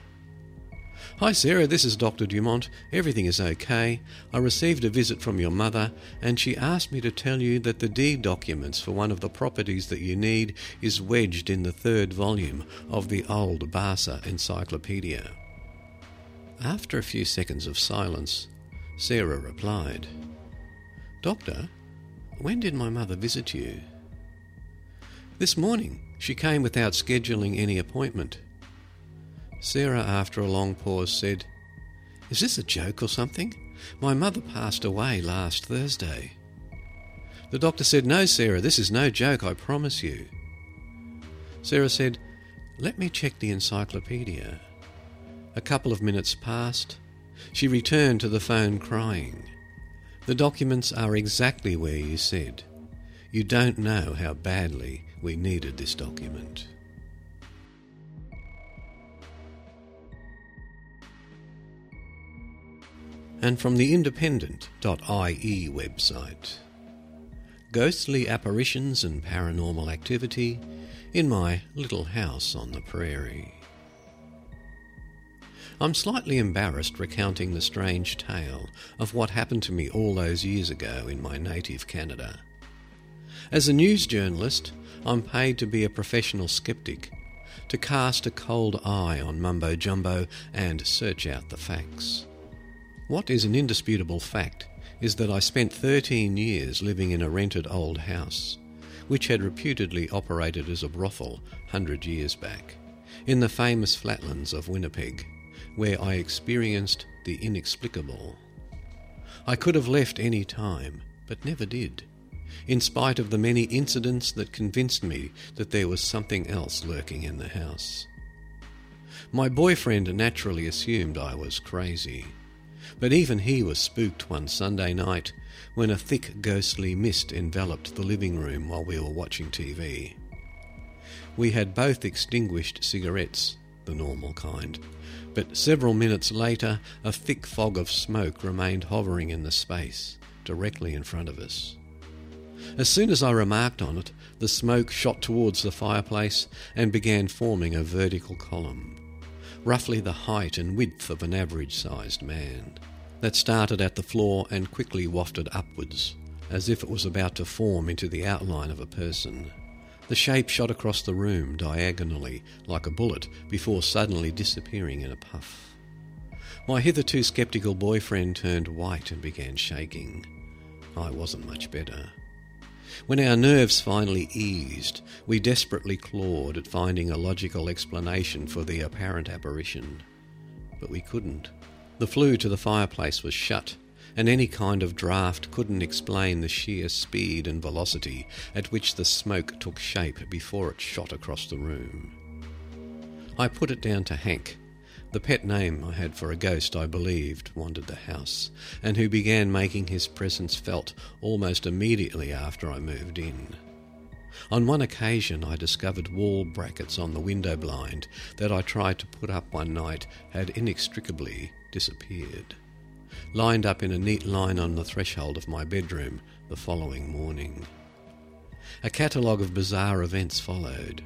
"Hi Sarah, this is Doctor Dumont. Everything is okay. I received a visit from your mother and she asked me to tell you that the deed documents for one of the properties that you need is wedged in the third volume of the old Barca encyclopedia." After a few seconds of silence, Sarah replied, "Doctor, when did my mother visit you?" "This morning. She came without scheduling any appointment." Sarah, after a long pause, said, "Is this a joke or something? My mother passed away last Thursday." The doctor said, "No, Sarah, this is no joke, I promise you." Sarah said, "Let me check the encyclopedia." A couple of minutes passed. She returned to the phone crying, "The documents are exactly where you said. You don't know how badly we needed this document." And from the independent dot I E website, ghostly apparitions and paranormal activity in my little house on the prairie. I'm slightly embarrassed recounting the strange tale of what happened to me all those years ago in my native Canada. As a news journalist, I'm paid to be a professional skeptic, to cast a cold eye on mumbo-jumbo and search out the facts. What is an indisputable fact is that I spent thirteen years living in a rented old house, which had reputedly operated as a brothel one hundred years back, in the famous flatlands of Winnipeg, where I experienced the inexplicable. I could have left any time, but never did, in spite of the many incidents that convinced me that there was something else lurking in the house. My boyfriend naturally assumed I was crazy, but even he was spooked one Sunday night when a thick ghostly mist enveloped the living room while we were watching T V. We had both extinguished cigarettes, the normal kind, but several minutes later a thick fog of smoke remained hovering in the space directly in front of us. As soon as I remarked on it, the smoke shot towards the fireplace and began forming a vertical column, roughly the height and width of an average-sized man, that started at the floor and quickly wafted upwards, as if it was about to form into the outline of a person, The shape shot across the room diagonally, like a bullet, before suddenly disappearing in a puff. My hitherto sceptical boyfriend turned white and began shaking. I wasn't much better. When our nerves finally eased, we desperately clawed at finding a logical explanation for the apparent apparition. But we couldn't. The flue to the fireplace was shut, and any kind of draught couldn't explain the sheer speed and velocity at which the smoke took shape before it shot across the room. I put it down to Hank, the pet name I had for a ghost I believed wandered the house, and who began making his presence felt almost immediately after I moved in. On one occasion I discovered wall brackets on the window blind that I tried to put up one night had inextricably disappeared, lined up in a neat line on the threshold of my bedroom the following morning. A catalogue of bizarre events followed.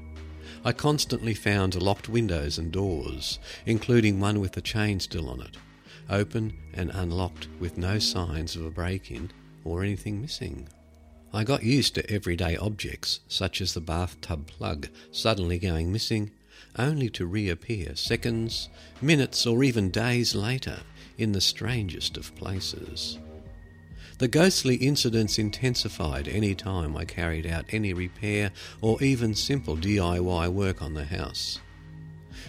I constantly found locked windows and doors, including one with the chain still on it, open and unlocked with no signs of a break-in or anything missing. I got used to everyday objects, such as the bathtub plug, suddenly going missing, only to reappear seconds, minutes or even days later in the strangest of places. The ghostly incidents intensified any time I carried out any repair or even simple D I Y work on the house.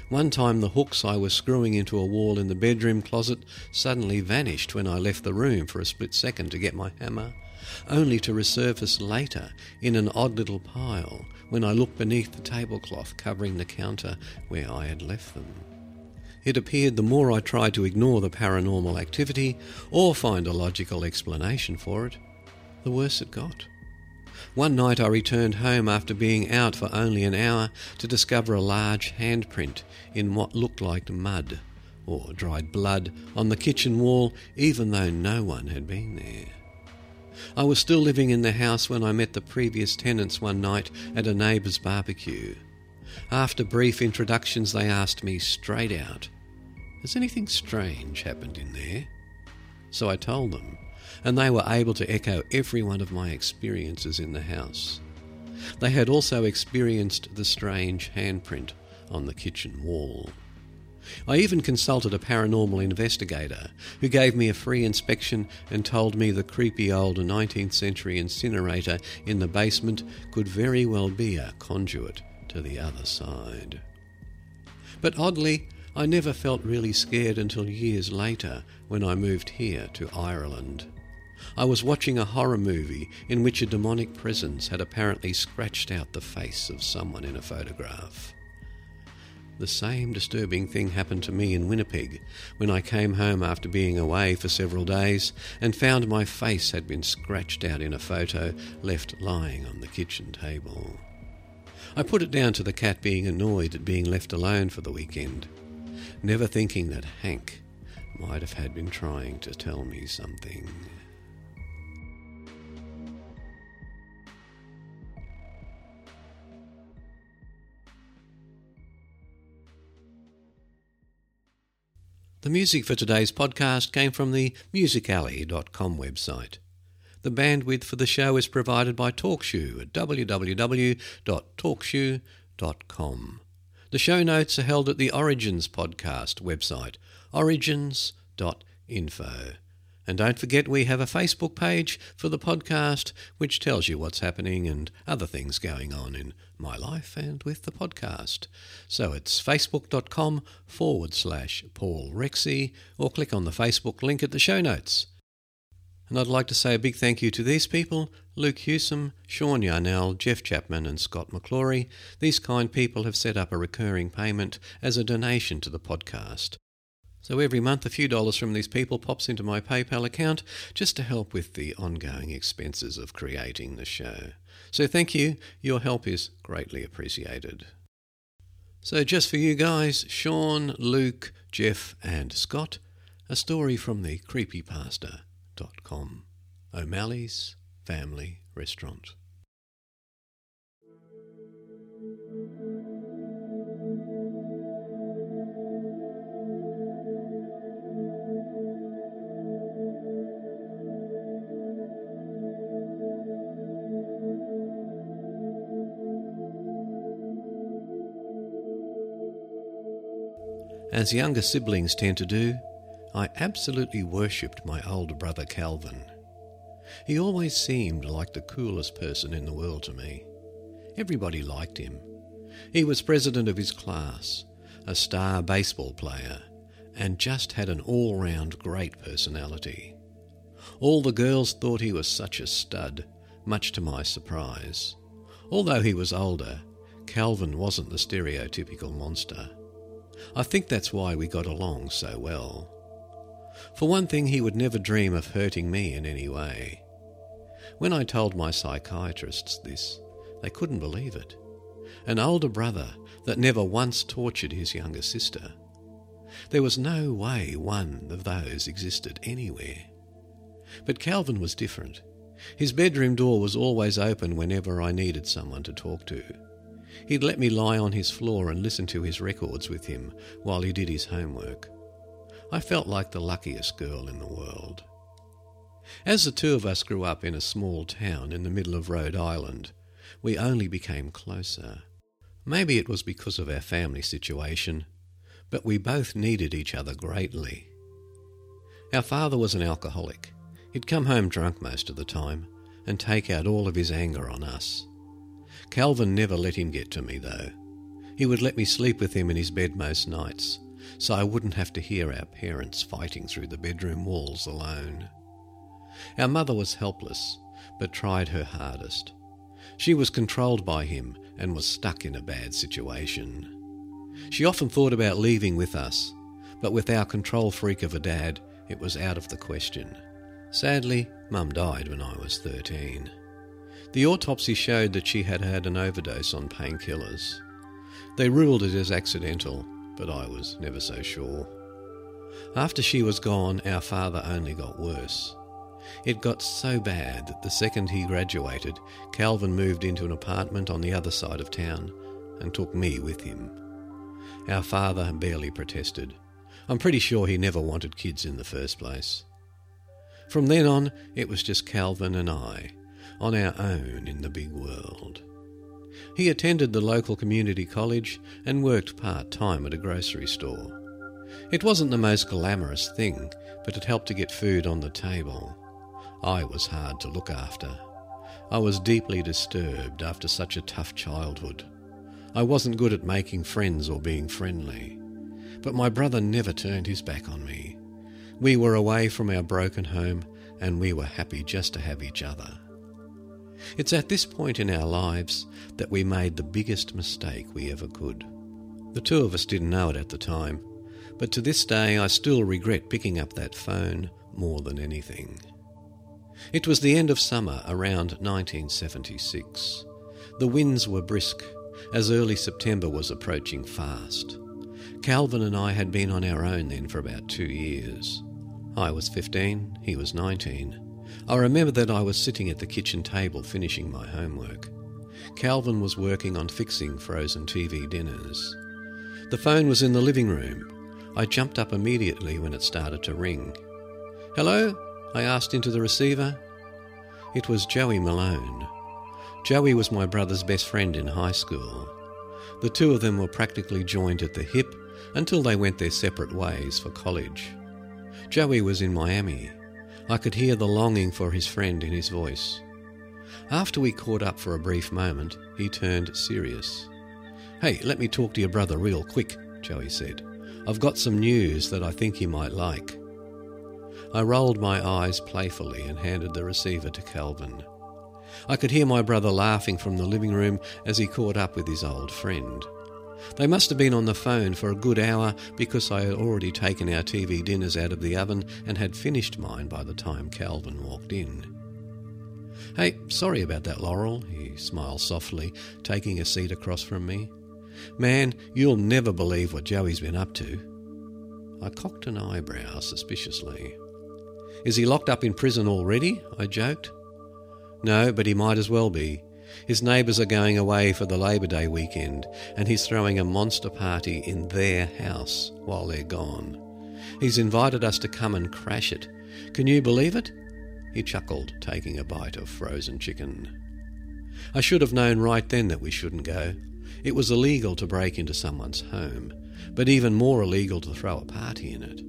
One time the hooks I was screwing into a wall in the bedroom closet suddenly vanished when I left the room for a split second to get my hammer, only to resurface later in an odd little pile when I looked beneath the tablecloth covering the counter where I had left them. It appeared the more I tried to ignore the paranormal activity or find a logical explanation for it, the worse it got. One night I returned home after being out for only an hour to discover a large handprint in what looked like mud or dried blood on the kitchen wall, even though no one had been there. I was still living in the house when I met the previous tenants one night at a neighbour's barbecue. After brief introductions they asked me straight out, "Has anything strange happened in there?" So I told them, and they were able to echo every one of my experiences in the house. They had also experienced the strange handprint on the kitchen wall. I even consulted a paranormal investigator who gave me a free inspection and told me the creepy old nineteenth century incinerator in the basement could very well be a conduit to the other side. But oddly, I never felt really scared until years later when I moved here to Ireland. I was watching a horror movie in which a demonic presence had apparently scratched out the face of someone in a photograph. The same disturbing thing happened to me in Winnipeg when I came home after being away for several days and found my face had been scratched out in a photo left lying on the kitchen table. I put it down to the cat being annoyed at being left alone for the weekend, never thinking that Hank might have had been trying to tell me something. The music for today's podcast came from the music alley dot com website. The bandwidth for the show is provided by TalkShoe at w w w dot talk shoe dot com. The show notes are held at the Origins podcast website, origins dot info. And don't forget we have a Facebook page for the podcast which tells you what's happening and other things going on in my life and with the podcast. So it's facebook.com forward slash Paul Rexy or click on the Facebook link at the show notes. And I'd like to say a big thank you to these people, Luke Hewsome, Sean Yarnell, Jeff Chapman and Scott McClory. These kind people have set up a recurring payment as a donation to the podcast. So every month a few dollars from these people pops into my PayPal account just to help with the ongoing expenses of creating the show. So thank you, your help is greatly appreciated. So just for you guys, Sean, Luke, Jeff and Scott, a story from the Creepypasta. Dot com. O'Malley's Family Restaurant. as younger siblings tend to do, I absolutely worshipped my older brother Calvin. He always seemed like the coolest person in the world to me. Everybody liked him. He was president of his class, a star baseball player, and just had an all-round great personality. All the girls thought he was such a stud, much to my surprise. Although he was older, Calvin wasn't the stereotypical monster. I think that's why we got along so well. For one thing, he would never dream of hurting me in any way. When I told my psychiatrists this, they couldn't believe it. An older brother that never once tortured his younger sister. There was no way one of those existed anywhere. But Calvin was different. His bedroom door was always open whenever I needed someone to talk to. He'd let me lie on his floor and listen to his records with him while he did his homework. I felt like the luckiest girl in the world. As the two of us grew up in a small town in the middle of Rhode Island, we only became closer. Maybe it was because of our family situation, but we both needed each other greatly. Our father was an alcoholic. He'd come home drunk most of the time and take out all of his anger on us. Calvin never let him get to me, though. He would let me sleep with him in his bed most nights, so I wouldn't have to hear our parents fighting through the bedroom walls alone. Our mother was helpless, but tried her hardest. She was controlled by him and was stuck in a bad situation. She often thought about leaving with us, but with our control freak of a dad, it was out of the question. Sadly, Mum died when I was thirteen. The autopsy showed that she had had an overdose on painkillers. They ruled it as accidental, but I was never so sure. After she was gone, our father only got worse. It got so bad that the second he graduated, Calvin moved into an apartment on the other side of town and took me with him. Our father barely protested. I'm pretty sure he never wanted kids in the first place. From then on, it was just Calvin and I, on our own in the big world. He attended the local community college and worked part-time at a grocery store. It wasn't the most glamorous thing, but it helped to get food on the table. I was hard to look after. I was deeply disturbed after such a tough childhood. I wasn't good at making friends or being friendly. But my brother never turned his back on me. We were away from our broken home, and we were happy just to have each other. It's at this point in our lives that we made the biggest mistake we ever could. The two of us didn't know it at the time, but to this day I still regret picking up that phone more than anything. It was the end of summer around nineteen seventy-six. The winds were brisk, as early September was approaching fast. Calvin and I had been on our own then for about two years. I was fifteen, he was nineteen. I remember that I was sitting at the kitchen table finishing my homework. Calvin was working on fixing frozen T V dinners. The phone was in the living room. I jumped up immediately when it started to ring. "Hello?" I asked into the receiver. It was Joey Malone. Joey was my brother's best friend in high school. The two of them were practically joined at the hip until they went their separate ways for college. Joey was in Miami. I could hear the longing for his friend in his voice. After we caught up for a brief moment, he turned serious. "Hey, let me talk to your brother real quick," Joey said. "I've got some news that I think he might like." I rolled my eyes playfully and handed the receiver to Calvin. I could hear my brother laughing from the living room as he caught up with his old friend. They must have been on the phone for a good hour because I had already taken our T V dinners out of the oven and had finished mine by the time Calvin walked in. "Hey, sorry about that, Laurel," he smiled softly, taking a seat across from me. "Man, you'll never believe what Joey's been up to." I cocked an eyebrow suspiciously. "Is he locked up in prison already?" I joked. "No, but he might as well be. His neighbours are going away for the Labor Day weekend, and he's throwing a monster party in their house while they're gone. He's invited us to come and crash it. Can you believe it?" He chuckled, taking a bite of frozen chicken. I should have known right then that we shouldn't go. It was illegal to break into someone's home, but even more illegal to throw a party in it.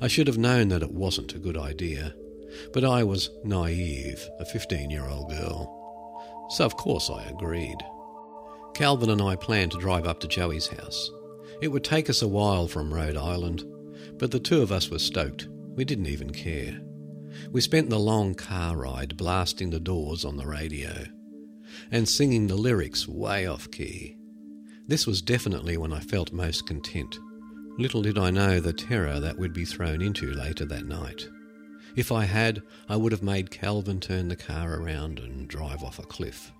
I should have known that it wasn't a good idea, but I was naive, a fifteen-year-old girl. So of course I agreed. Calvin and I planned to drive up to Joey's house. It would take us a while from Rhode Island, but the two of us were stoked. We didn't even care. We spent the long car ride blasting The Doors on the radio and singing the lyrics way off key. This was definitely when I felt most content. Little did I know the terror that we'd be thrown into later that night. If I had, I would have made Calvin turn the car around and drive off a cliff.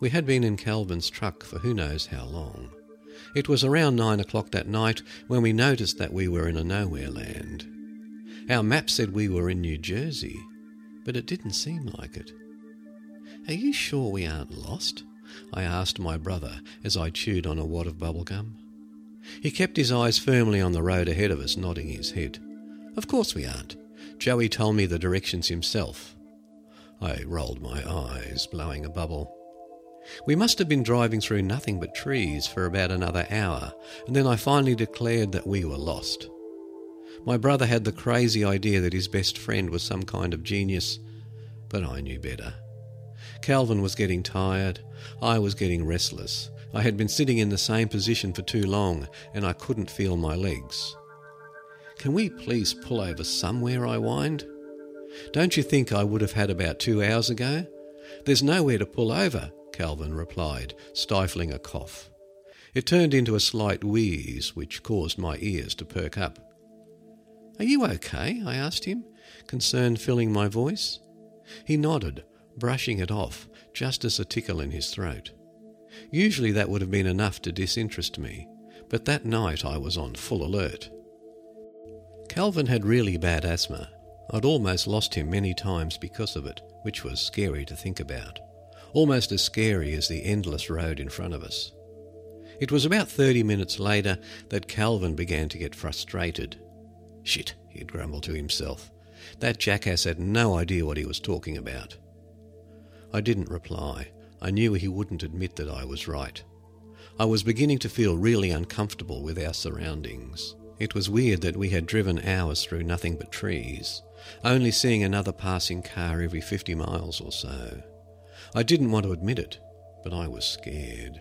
We had been in Calvin's truck for who knows how long. It was around nine o'clock that night when we noticed that we were in a nowhere land. Our map said we were in New Jersey, but it didn't seem like it. "Are you sure we aren't lost?" I asked my brother as I chewed on a wad of bubblegum. He kept his eyes firmly on the road ahead of us, nodding his head. "Of course we aren't. Joey told me the directions himself." I rolled my eyes, blowing a bubble. We must have been driving through nothing but trees for about another hour, and then I finally declared that we were lost. My brother had the crazy idea that his best friend was some kind of genius, but I knew better. Calvin was getting tired. I was getting restless. I had been sitting in the same position for too long, and I couldn't feel my legs. "Can we please pull over somewhere?" I whined. "Don't you think I would have had about two hours ago?" "There's nowhere to pull over," Calvin replied, stifling a cough. It turned into a slight wheeze, which caused my ears to perk up. "Are you okay?" I asked him, concern filling my voice. He nodded, brushing it off, just as a tickle in his throat. Usually that would have been enough to disinterest me, but that night I was on full alert. Calvin had really bad asthma. I'd almost lost him many times because of it, which was scary to think about. Almost as scary as the endless road in front of us. It was about thirty minutes later that Calvin began to get frustrated. "Shit," he'd grumble to himself. "That jackass had no idea what he was talking about." I didn't reply. I knew he wouldn't admit that I was right. I was beginning to feel really uncomfortable with our surroundings. It was weird that we had driven hours through nothing but trees, only seeing another passing car every fifty miles or so. I didn't want to admit it, but I was scared.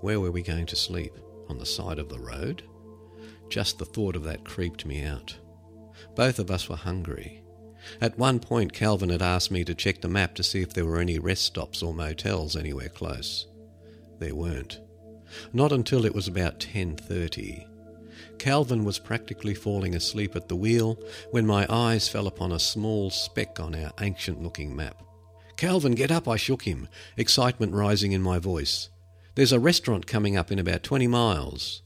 Where were we going to sleep? On the side of the road? Just the thought of that creeped me out. Both of us were hungry. At one point, Calvin had asked me to check the map to see if there were any rest stops or motels anywhere close. There weren't. Not until it was about ten thirty. Calvin was practically falling asleep at the wheel when my eyes fell upon a small speck on our ancient-looking map. "Calvin, get up!" I shook him, excitement rising in my voice. "There's a restaurant coming up in about twenty miles.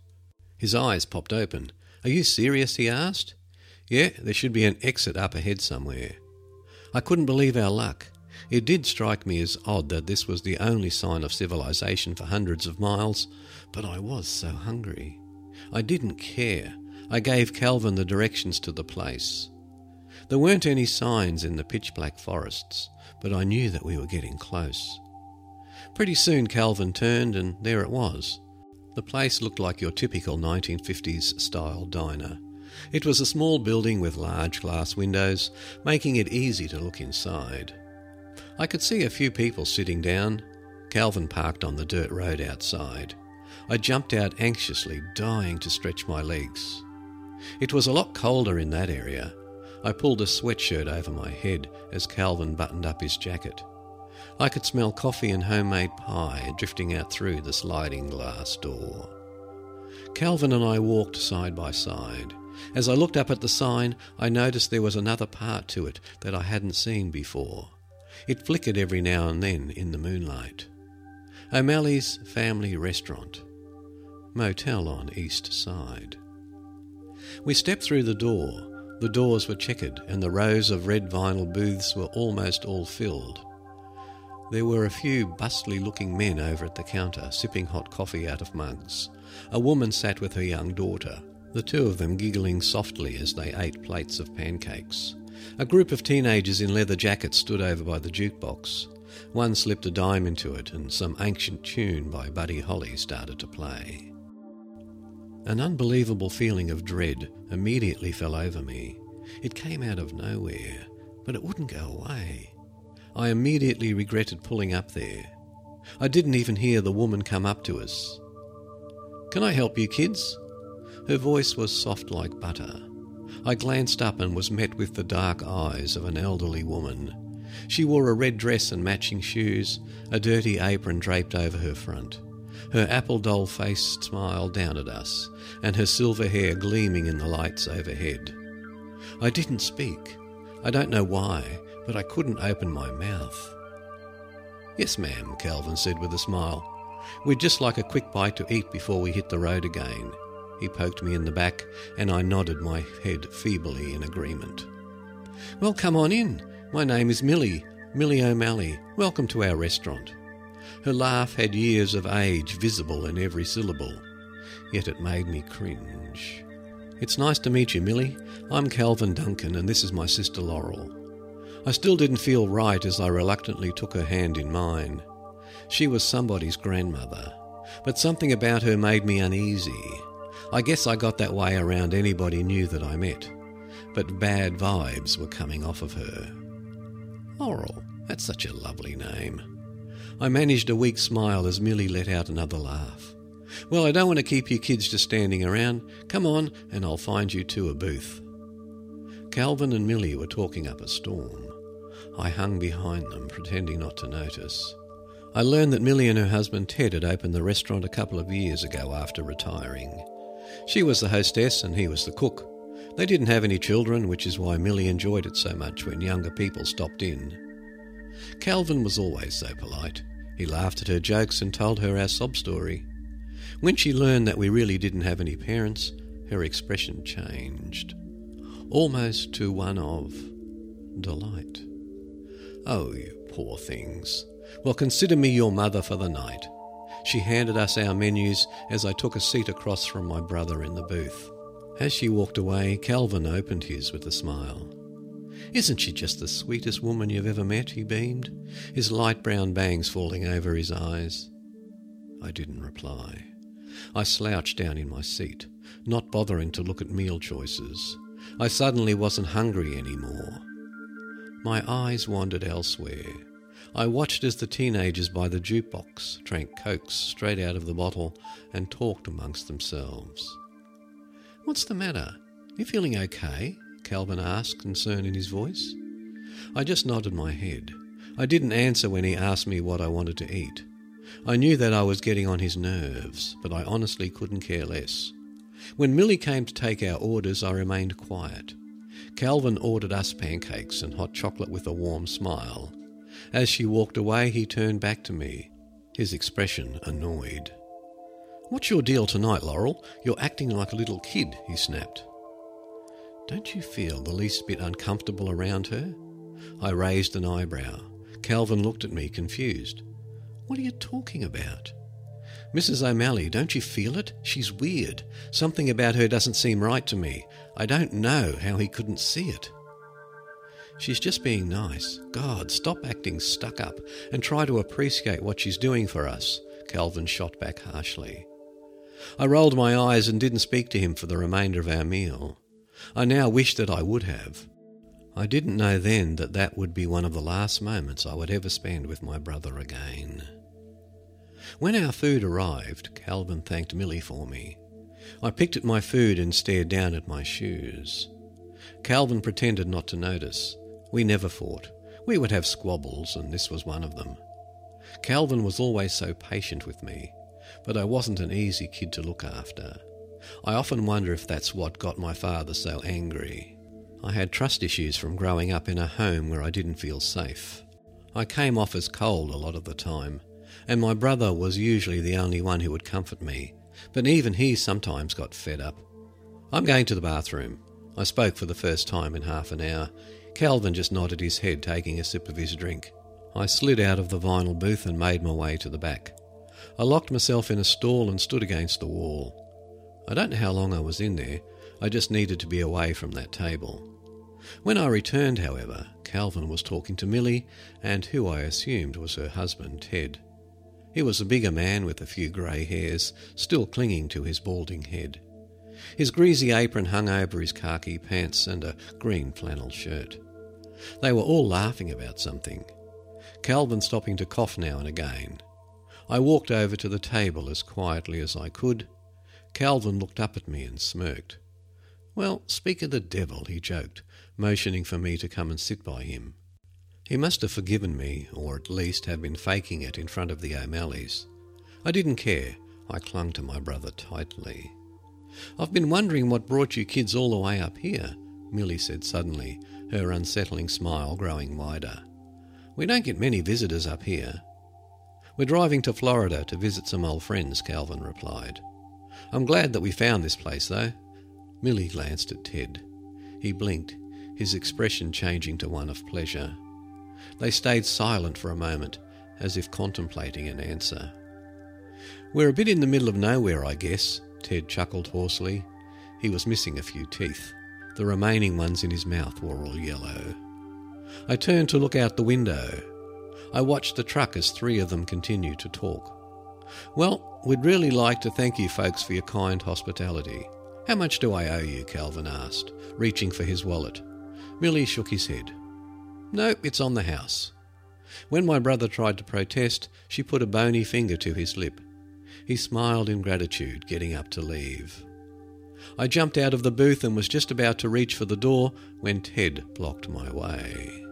His eyes popped open. "Are you serious?" he asked. "Yeah, there should be an exit up ahead somewhere." I couldn't believe our luck. It did strike me as odd that this was the only sign of civilization for hundreds of miles, but I was so hungry. I didn't care. I gave Calvin the directions to the place. There weren't any signs in the pitch-black forests, but I knew that we were getting close. Pretty soon Calvin turned and there it was. The place looked like your typical nineteen fifties-style diner. It was a small building with large glass windows, making it easy to look inside. I could see a few people sitting down. Calvin parked on the dirt road outside. I jumped out anxiously, dying to stretch my legs. It was a lot colder in that area. I pulled a sweatshirt over my head as Calvin buttoned up his jacket. I could smell coffee and homemade pie drifting out through the sliding glass door. Calvin and I walked side by side. As I looked up at the sign, I noticed there was another part to it that I hadn't seen before. It flickered every now and then in the moonlight. O'Malley's Family Restaurant. Motel on East Side. We stepped through the door. The doors were checkered and the rows of red vinyl booths were almost all filled. There were a few bustly-looking men over at the counter, sipping hot coffee out of mugs. A woman sat with her young daughter, the two of them giggling softly as they ate plates of pancakes. A group of teenagers in leather jackets stood over by the jukebox. One slipped a dime into it and some ancient tune by Buddy Holly started to play. An unbelievable feeling of dread immediately fell over me. It came out of nowhere, but it wouldn't go away. I immediately regretted pulling up there. I didn't even hear the woman come up to us. "Can I help you, kids?" Her voice was soft like butter. I glanced up and was met with the dark eyes of an elderly woman. She wore a red dress and matching shoes, a dirty apron draped over her front. Her apple doll face smiled down at us, and her silver hair gleaming in the lights overhead. I didn't speak. I don't know why, but I couldn't open my mouth. "Yes, ma'am," Calvin said with a smile. "We'd just like a quick bite to eat before we hit the road again." He poked me in the back, and I nodded my head feebly in agreement. "Well, come on in. My name is Millie, Millie O'Malley. Welcome to our restaurant." Her laugh had years of age visible in every syllable, yet it made me cringe. "It's nice to meet you, Millie. I'm Calvin Duncan, and this is my sister Laurel." I still didn't feel right as I reluctantly took her hand in mine. She was somebody's grandmother, but something about her made me uneasy. I guess I got that way around anybody new that I met, but bad vibes were coming off of her. "Laurel, that's such a lovely name." I managed a weak smile as Millie let out another laugh. "Well, I don't want to keep you kids just standing around. Come on, and I'll find you two a booth." Calvin and Millie were talking up a storm. I hung behind them, pretending not to notice. I learned that Millie and her husband Ted had opened the restaurant a couple of years ago after retiring. She was the hostess and he was the cook. They didn't have any children, which is why Millie enjoyed it so much when younger people stopped in. Calvin was always so polite. He laughed at her jokes and told her our sob story. When she learned that we really didn't have any parents, her expression changed, almost to one of delight. "Oh, you poor things. Well, consider me your mother for the night." She handed us our menus as I took a seat across from my brother in the booth. As she walked away, Calvin opened his with a smile. "Isn't she just the sweetest woman you've ever met?" he beamed, his light brown bangs falling over his eyes. I didn't reply. I slouched down in my seat, not bothering to look at meal choices. I suddenly wasn't hungry anymore. My eyes wandered elsewhere. I watched as the teenagers by the jukebox drank Cokes straight out of the bottle and talked amongst themselves. "What's the matter? You feeling okay?" Calvin asked, concern in his voice. I just nodded my head. I didn't answer when he asked me what I wanted to eat. I knew that I was getting on his nerves, but I honestly couldn't care less. When Millie came to take our orders, I remained quiet. Calvin ordered us pancakes and hot chocolate with a warm smile. As she walked away, he turned back to me, his expression annoyed. "What's your deal tonight, Laurel? You're acting like a little kid," he snapped. "Don't you feel the least bit uncomfortable around her?" I raised an eyebrow. Calvin looked at me, confused. "What are you talking about?" "Missus O'Malley, don't you feel it? She's weird. Something about her doesn't seem right to me. I don't know how he couldn't see it." "She's just being nice. God, stop acting stuck up and try to appreciate what she's doing for us," Calvin shot back harshly. I rolled my eyes and didn't speak to him for the remainder of our meal. I now wish that I would have. I didn't know then that that would be one of the last moments I would ever spend with my brother again. When our food arrived, Calvin thanked Millie for me. I picked at my food and stared down at my shoes. Calvin pretended not to notice. We never fought. We would have squabbles, and this was one of them. Calvin was always so patient with me, but I wasn't an easy kid to look after. I often wonder if that's what got my father so angry. I had trust issues from growing up in a home where I didn't feel safe. I came off as cold a lot of the time, and my brother was usually the only one who would comfort me, but even he sometimes got fed up. "I'm going to the bathroom." I spoke for the first time in half an hour. Calvin just nodded his head, taking a sip of his drink. I slid out of the vinyl booth and made my way to the back. I locked myself in a stall and stood against the wall. I don't know how long I was in there. I just needed to be away from that table. When I returned, however, Calvin was talking to Millie and who I assumed was her husband, Ted. He was a bigger man with a few grey hairs still clinging to his balding head. His greasy apron hung over his khaki pants and a green flannel shirt. They were all laughing about something, Calvin stopping to cough now and again. I walked over to the table as quietly as I could. Calvin looked up at me and smirked. "Well, speak of the devil," he joked, motioning for me to come and sit by him. He must have forgiven me, or at least have been faking it in front of the O'Malleys. I didn't care. I clung to my brother tightly. "I've been wondering what brought you kids all the way up here," Millie said suddenly, her unsettling smile growing wider. "We don't get many visitors up here." "We're driving to Florida to visit some old friends," Calvin replied. "I'm glad that we found this place, though." Millie glanced at Ted. He blinked, his expression changing to one of pleasure. They stayed silent for a moment, as if contemplating an answer. "We're a bit in the middle of nowhere, I guess," Ted chuckled hoarsely. He was missing a few teeth. The remaining ones in his mouth were all yellow. I turned to look out the window. I watched the truck as three of them continued to talk. "Well, we'd really like to thank you folks for your kind hospitality. How much do I owe you?" Calvin asked, reaching for his wallet. Millie shook his head. "Nope, it's on the house." When my brother tried to protest, she put a bony finger to his lip. He smiled in gratitude, getting up to leave. I jumped out of the booth and was just about to reach for the door when Ted blocked my way.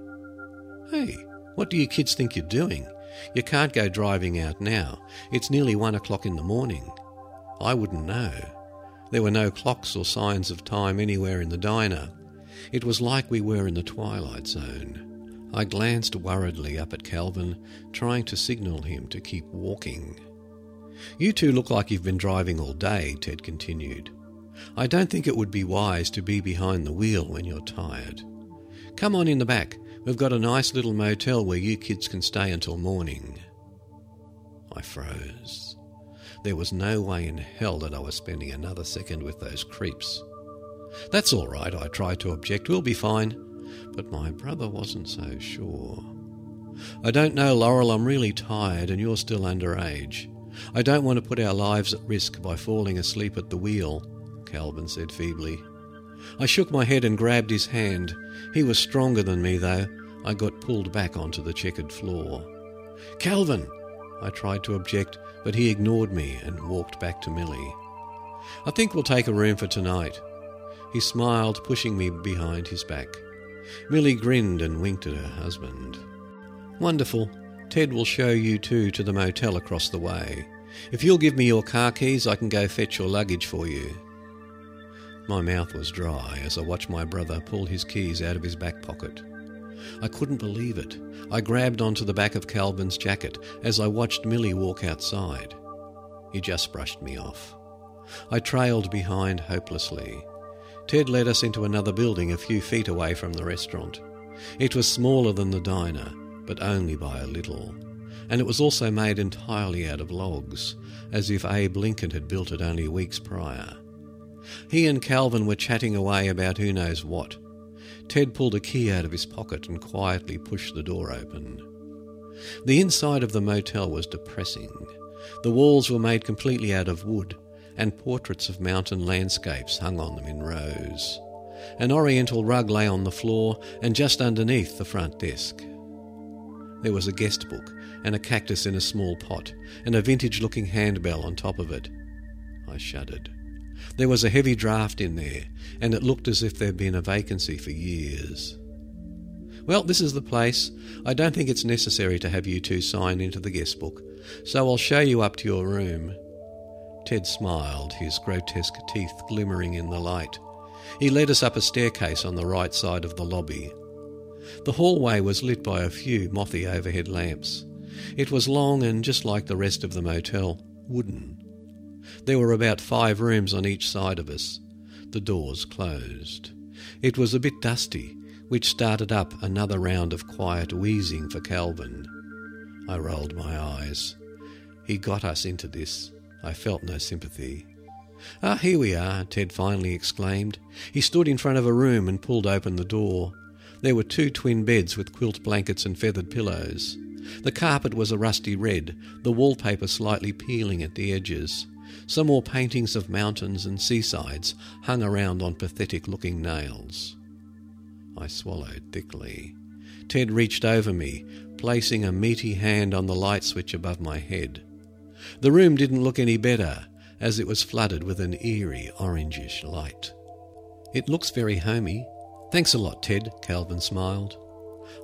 "Hey, what do you kids think you're doing? You can't go driving out now. It's nearly one o'clock in the morning." I wouldn't know. There were no clocks or signs of time anywhere in the diner. It was like we were in the twilight zone. I glanced worriedly up at Calvin, trying to signal him to keep walking. "You two look like you've been driving all day," Ted continued. "I don't think it would be wise to be behind the wheel when you're tired. Come on in the back. We've got a nice little motel where you kids can stay until morning." I froze. There was no way in hell that I was spending another second with those creeps. "That's all right," I tried to object. "We'll be fine." But my brother wasn't so sure. "I don't know, Laurel. I'm really tired and you're still underage. I don't want to put our lives at risk by falling asleep at the wheel," Calvin said feebly. I shook my head and grabbed his hand. He was stronger than me, though. I got pulled back onto the checkered floor. "Calvin!" I tried to object, but he ignored me and walked back to Millie. "I think we'll take a room for tonight." He smiled, pushing me behind his back. Millie grinned and winked at her husband. "Wonderful. Ted will show you two to the motel across the way. If you'll give me your car keys, I can go fetch your luggage for you." My mouth was dry as I watched my brother pull his keys out of his back pocket. I couldn't believe it. I grabbed onto the back of Calvin's jacket as I watched Millie walk outside. He just brushed me off. I trailed behind hopelessly. Ted led us into another building a few feet away from the restaurant. It was smaller than the diner, but only by a little, and it was also made entirely out of logs, as if Abe Lincoln had built it only weeks prior. He and Calvin were chatting away about who knows what. Ted pulled a key out of his pocket and quietly pushed the door open. The inside of the motel was depressing. The walls were made completely out of wood, and portraits of mountain landscapes hung on them in rows. An oriental rug lay on the floor and just underneath the front desk. There was a guest book and a cactus in a small pot and a vintage-looking handbell on top of it. I shuddered. There was a heavy draft in there, and it looked as if there'd been a vacancy for years. "Well, this is the place. I don't think it's necessary to have you two sign into the guest book, so I'll show you up to your room." Ted smiled, his grotesque teeth glimmering in the light. He led us up a staircase on the right side of the lobby. The hallway was lit by a few mothy overhead lamps. It was long and, just like the rest of the motel, wooden. There were about five rooms on each side of us. The doors closed. It was a bit dusty, which started up another round of quiet wheezing for Calvin. I rolled my eyes. He got us into this. I felt no sympathy. "Ah, here we are," Ted finally exclaimed. He stood in front of a room and pulled open the door. There were two twin beds with quilt blankets and feathered pillows. The carpet was a rusty red, the wallpaper slightly peeling at the edges. Some more paintings of mountains and seasides hung around on pathetic-looking nails. I swallowed thickly. Ted reached over me, placing a meaty hand on the light switch above my head. The room didn't look any better, as it was flooded with an eerie orangish light. "It looks very homey. Thanks a lot, Ted," Calvin smiled.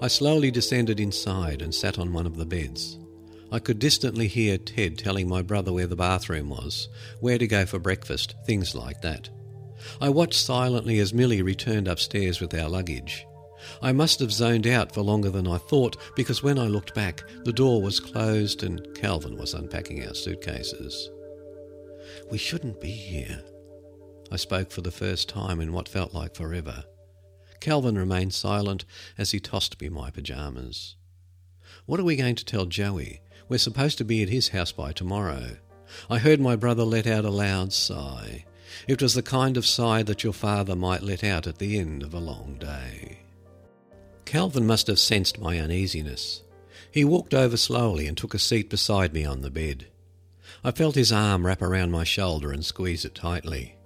I slowly descended inside and sat on one of the beds. I could distantly hear Ted telling my brother where the bathroom was, where to go for breakfast, things like that. I watched silently as Millie returned upstairs with our luggage. I must have zoned out for longer than I thought, because when I looked back, the door was closed and Calvin was unpacking our suitcases. "We shouldn't be here." I spoke for the first time in what felt like forever. Calvin remained silent as he tossed me my pyjamas. "What are we going to tell Joey? We're supposed to be at his house by tomorrow." I heard my brother let out a loud sigh. It was the kind of sigh that your father might let out at the end of a long day. Calvin must have sensed my uneasiness. He walked over slowly and took a seat beside me on the bed. I felt his arm wrap around my shoulder and squeeze it tightly.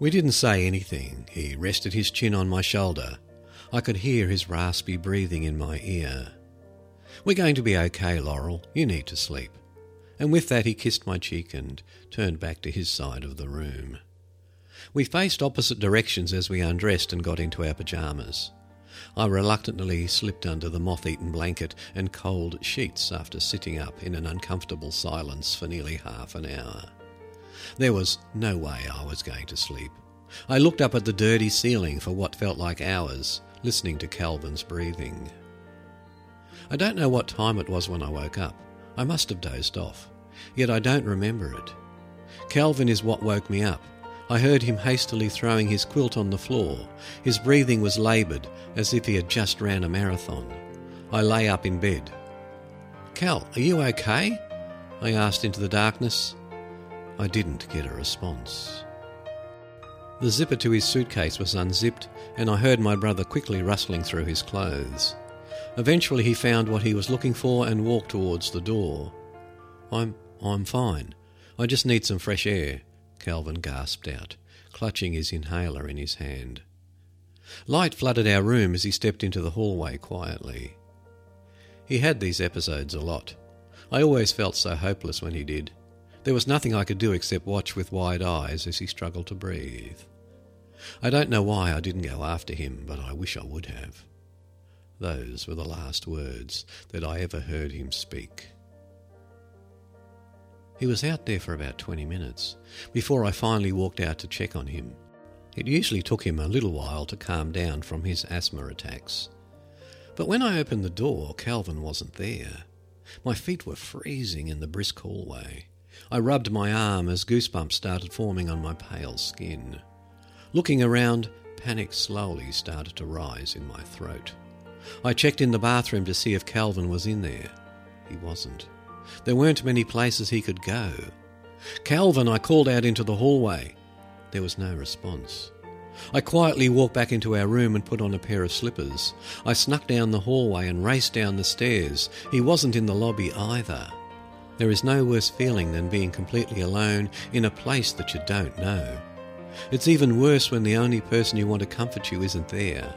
We didn't say anything. He rested his chin on my shoulder. I could hear his raspy breathing in my ear. "We're going to be okay, Laurel. You need to sleep." And with that he kissed my cheek and turned back to his side of the room. We faced opposite directions as we undressed and got into our pyjamas. I reluctantly slipped under the moth-eaten blanket and cold sheets after sitting up in an uncomfortable silence for nearly half an hour. There was no way I was going to sleep. I looked up at the dirty ceiling for what felt like hours, listening to Calvin's breathing. I don't know what time it was when I woke up. I must have dozed off, yet I don't remember it. Calvin is what woke me up. I heard him hastily throwing his quilt on the floor. His breathing was laboured, as if he had just ran a marathon. I lay up in bed. "Cal, are you okay?" I asked into the darkness. I didn't get a response. The zipper to his suitcase was unzipped, and I heard my brother quickly rustling through his clothes. Eventually he found what he was looking for and walked towards the door. I'm, I'm fine. I just need some fresh air," Calvin gasped out, clutching his inhaler in his hand. Light flooded our room as he stepped into the hallway quietly. He had these episodes a lot. I always felt so hopeless when he did. There was nothing I could do except watch with wide eyes as he struggled to breathe. I don't know why I didn't go after him, but I wish I would have. Those were the last words that I ever heard him speak. He was out there for about twenty minutes before I finally walked out to check on him. It usually took him a little while to calm down from his asthma attacks. But when I opened the door, Calvin wasn't there. My feet were freezing in the brisk hallway. I rubbed my arm as goosebumps started forming on my pale skin. Looking around, panic slowly started to rise in my throat. I checked in the bathroom to see if Calvin was in there. He wasn't. There weren't many places he could go. "Calvin," I called out into the hallway. There was no response. I quietly walked back into our room and put on a pair of slippers. I snuck down the hallway and raced down the stairs. He wasn't in the lobby either. There is no worse feeling than being completely alone in a place that you don't know. It's even worse when the only person you want to comfort you isn't there.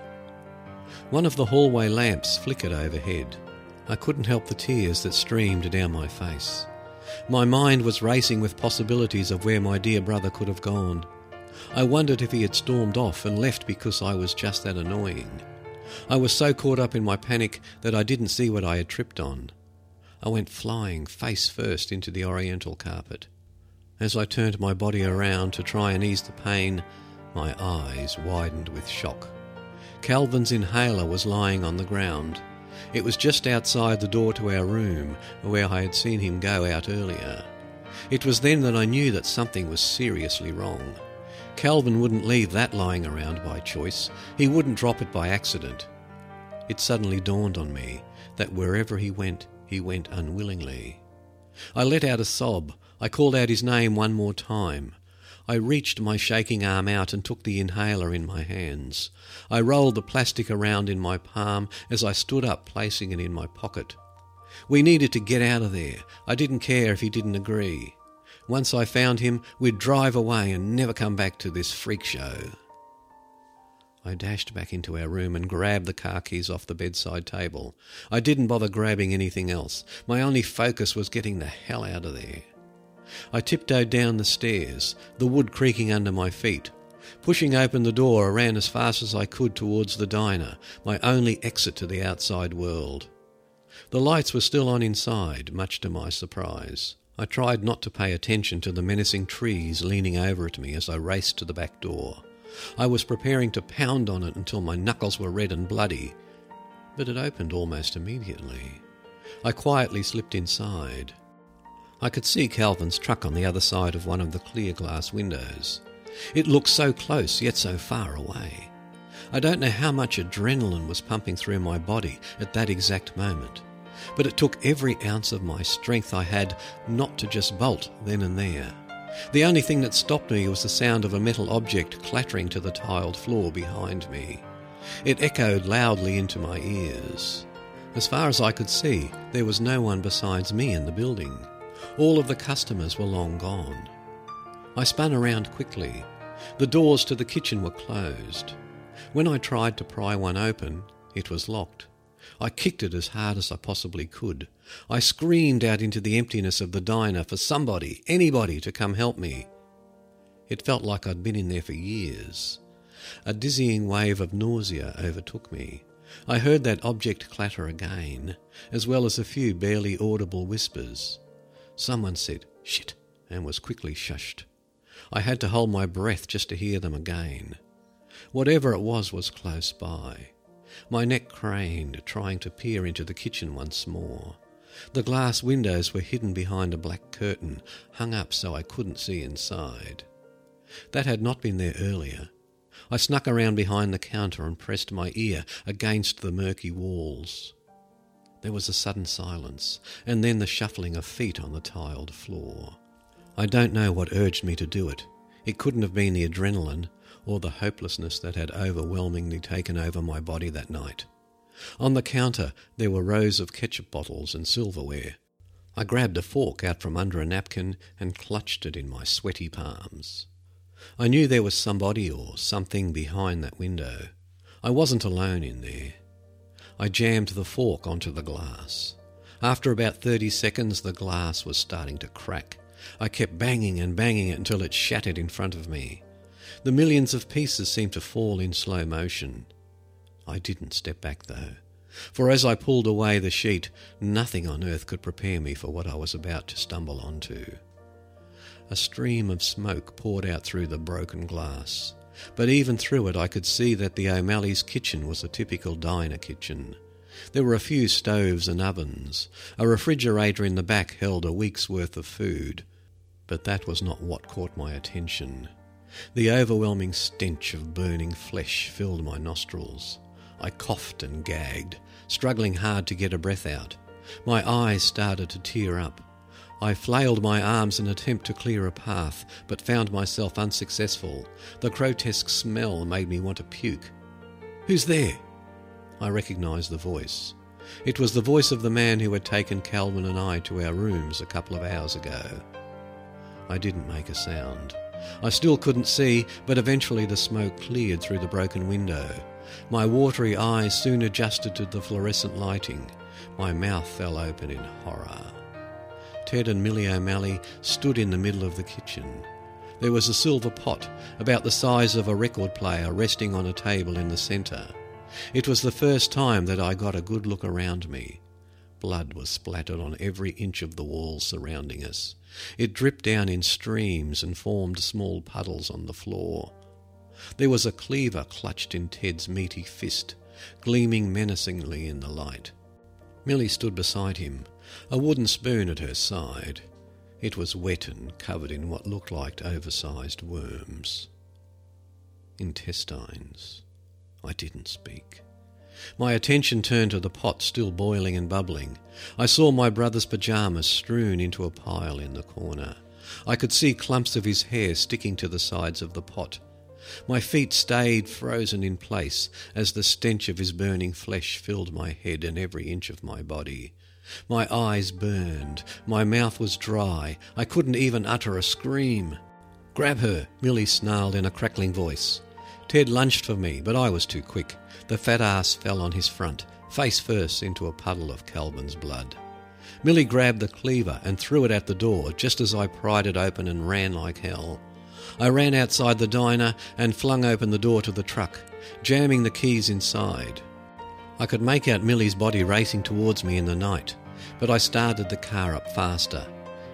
One of the hallway lamps flickered overhead. I couldn't help the tears that streamed down my face. My mind was racing with possibilities of where my dear brother could have gone. I wondered if he had stormed off and left because I was just that annoying. I was so caught up in my panic that I didn't see what I had tripped on. I went flying face first into the oriental carpet. As I turned my body around to try and ease the pain, my eyes widened with shock. Calvin's inhaler was lying on the ground. It was just outside the door to our room, where I had seen him go out earlier. It was then that I knew that something was seriously wrong. Calvin wouldn't leave that lying around by choice. He wouldn't drop it by accident. It suddenly dawned on me that wherever he went, he went unwillingly. I let out a sob. I called out his name one more time. I reached my shaking arm out and took the inhaler in my hands. I rolled the plastic around in my palm as I stood up, placing it in my pocket. We needed to get out of there. I didn't care if he didn't agree. Once I found him, we'd drive away and never come back to this freak show. I dashed back into our room and grabbed the car keys off the bedside table. I didn't bother grabbing anything else. My only focus was getting the hell out of there. I tiptoed down the stairs, the wood creaking under my feet. Pushing open the door, I ran as fast as I could towards the diner, my only exit to the outside world. The lights were still on inside, much to my surprise. I tried not to pay attention to the menacing trees leaning over at me as I raced to the back door. I was preparing to pound on it until my knuckles were red and bloody, but it opened almost immediately. I quietly slipped inside. I could see Calvin's truck on the other side of one of the clear glass windows. It looked so close, yet so far away. I don't know how much adrenaline was pumping through my body at that exact moment, but it took every ounce of my strength I had not to just bolt then and there. The only thing that stopped me was the sound of a metal object clattering to the tiled floor behind me. It echoed loudly into my ears. As far as I could see, there was no one besides me in the building. All of the customers were long gone. I spun around quickly. The doors to the kitchen were closed. When I tried to pry one open, it was locked. I kicked it as hard as I possibly could. I screamed out into the emptiness of the diner for somebody, anybody, to come help me. It felt like I'd been in there for years. A dizzying wave of nausea overtook me. I heard that object clatter again, as well as a few barely audible whispers. Someone said, "Shit," and was quickly shushed. I had to hold my breath just to hear them again. Whatever it was was close by. My neck craned, trying to peer into the kitchen once more. The glass windows were hidden behind a black curtain, hung up so I couldn't see inside. That had not been there earlier. I snuck around behind the counter and pressed my ear against the murky walls. There was a sudden silence, and then the shuffling of feet on the tiled floor. I don't know what urged me to do it. It couldn't have been the adrenaline or the hopelessness that had overwhelmingly taken over my body that night. On the counter there were rows of ketchup bottles and silverware. I grabbed a fork out from under a napkin and clutched it in my sweaty palms. I knew there was somebody or something behind that window. I wasn't alone in there. I jammed the fork onto the glass. After about thirty seconds, the glass was starting to crack. I kept banging and banging it until it shattered in front of me. The millions of pieces seemed to fall in slow motion. I didn't step back, though, for as I pulled away the sheet, nothing on earth could prepare me for what I was about to stumble onto. A stream of smoke poured out through the broken glass, but even through it I could see that the O'Malley's kitchen was a typical diner kitchen. There were a few stoves and ovens. A refrigerator in the back held a week's worth of food, but that was not what caught my attention. The overwhelming stench of burning flesh filled my nostrils. I coughed and gagged, struggling hard to get a breath out. My eyes started to tear up. I flailed my arms in an attempt to clear a path, but found myself unsuccessful. The grotesque smell made me want to puke. "Who's there?" I recognised the voice. It was the voice of the man who had taken Calvin and I to our rooms a couple of hours ago. I didn't make a sound. I still couldn't see, but eventually the smoke cleared through the broken window. My watery eyes soon adjusted to the fluorescent lighting. My mouth fell open in horror. Ted and Millie O'Malley stood in the middle of the kitchen. There was a silver pot, about the size of a record player, resting on a table in the centre. It was the first time that I got a good look around me. Blood was splattered on every inch of the walls surrounding us. It dripped down in streams and formed small puddles on the floor. There was a cleaver clutched in Ted's meaty fist, gleaming menacingly in the light. Millie stood beside him, a wooden spoon at her side. It was wet and covered in what looked like oversized worms. Intestines. I didn't speak. My attention turned to the pot still boiling and bubbling. I saw my brother's pyjamas strewn into a pile in the corner. I could see clumps of his hair sticking to the sides of the pot. My feet stayed frozen in place as the stench of his burning flesh filled my head and every inch of my body. My eyes burned, my mouth was dry, I couldn't even utter a scream. "Grab her," Millie snarled in a crackling voice. Ted lunged for me, but I was too quick. The fat ass fell on his front, face first into a puddle of Calvin's blood. Millie grabbed the cleaver and threw it at the door just as I pried it open and ran like hell. I ran outside the diner and flung open the door to the truck, jamming the keys inside. I could make out Millie's body racing towards me in the night, but I started the car up faster.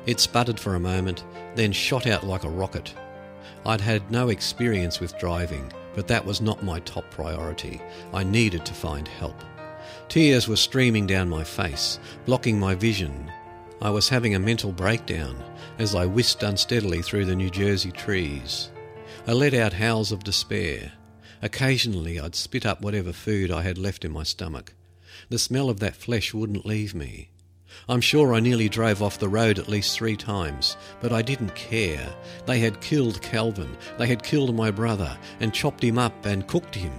It sputtered for a moment, then shot out like a rocket. I'd had no experience with driving, but that was not my top priority. I needed to find help. Tears were streaming down my face, blocking my vision. I was having a mental breakdown as I whisked unsteadily through the New Jersey trees. I let out howls of despair. Occasionally I'd spit up whatever food I had left in my stomach. The smell of that flesh wouldn't leave me. I'm sure I nearly drove off the road at least three times, but I didn't care. They had killed Calvin, they had killed my brother, and chopped him up and cooked him.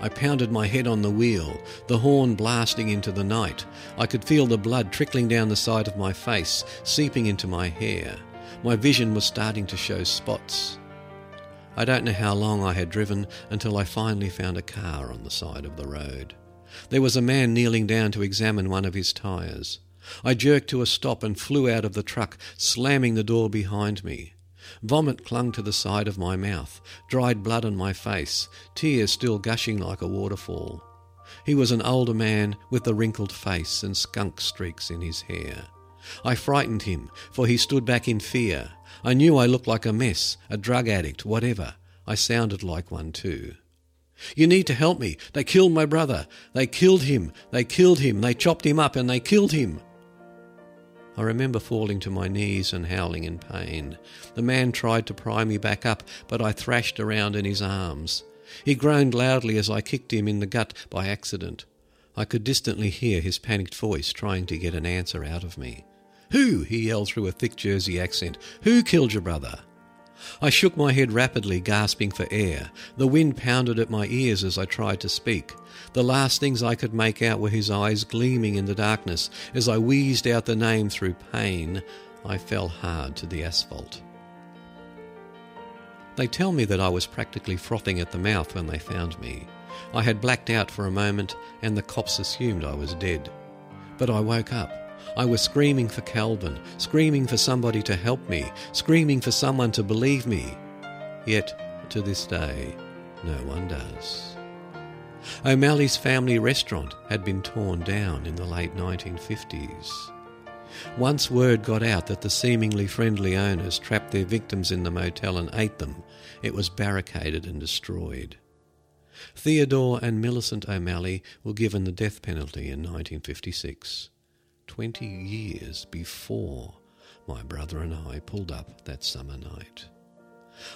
I pounded my head on the wheel, the horn blasting into the night. I could feel the blood trickling down the side of my face, seeping into my hair. My vision was starting to show spots. I don't know how long I had driven until I finally found a car on the side of the road. There was a man kneeling down to examine one of his tyres. I jerked to a stop and flew out of the truck, slamming the door behind me. Vomit clung to the side of my mouth, dried blood on my face, tears still gushing like a waterfall. He was an older man with a wrinkled face and skunk streaks in his hair. I frightened him, for he stood back in fear. I knew I looked like a mess, a drug addict, whatever. I sounded like one too. "You need to help me. They killed my brother. They killed him. They killed him. They chopped him up and they killed him." I remember falling to my knees and howling in pain. The man tried to pry me back up, but I thrashed around in his arms. He groaned loudly as I kicked him in the gut by accident. I could distantly hear his panicked voice trying to get an answer out of me. "Who?" he yelled through a thick Jersey accent. "Who killed your brother?" I shook my head rapidly, gasping for air. The wind pounded at my ears as I tried to speak. The last things I could make out were his eyes gleaming in the darkness. As I wheezed out the name through pain, I fell hard to the asphalt. They tell me that I was practically frothing at the mouth when they found me. I had blacked out for a moment, and the cops assumed I was dead. But I woke up. I was screaming for Calvin, screaming for somebody to help me, screaming for someone to believe me. Yet, to this day, no one does. O'Malley's family restaurant had been torn down in the late nineteen fifties. Once word got out that the seemingly friendly owners trapped their victims in the motel and ate them, it was barricaded and destroyed. Theodore and Millicent O'Malley were given the death penalty in nineteen fifty-six. Twenty years before my brother and I pulled up that summer night.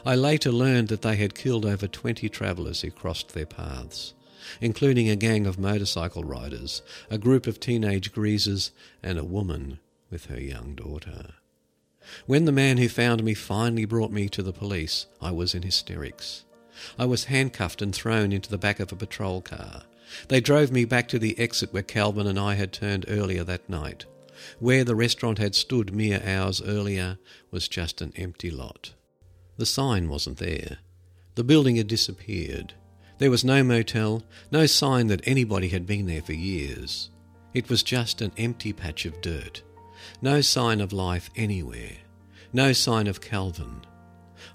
I later learned that they had killed over twenty travellers who crossed their paths, including a gang of motorcycle riders, a group of teenage greasers, and a woman with her young daughter. When the man who found me finally brought me to the police, I was in hysterics. I was handcuffed and thrown into the back of a patrol car. They drove me back to the exit where Calvin and I had turned earlier that night. Where the restaurant had stood mere hours earlier was just an empty lot. The sign wasn't there. The building had disappeared. There was no motel, no sign that anybody had been there for years. It was just an empty patch of dirt. No sign of life anywhere. No sign of Calvin.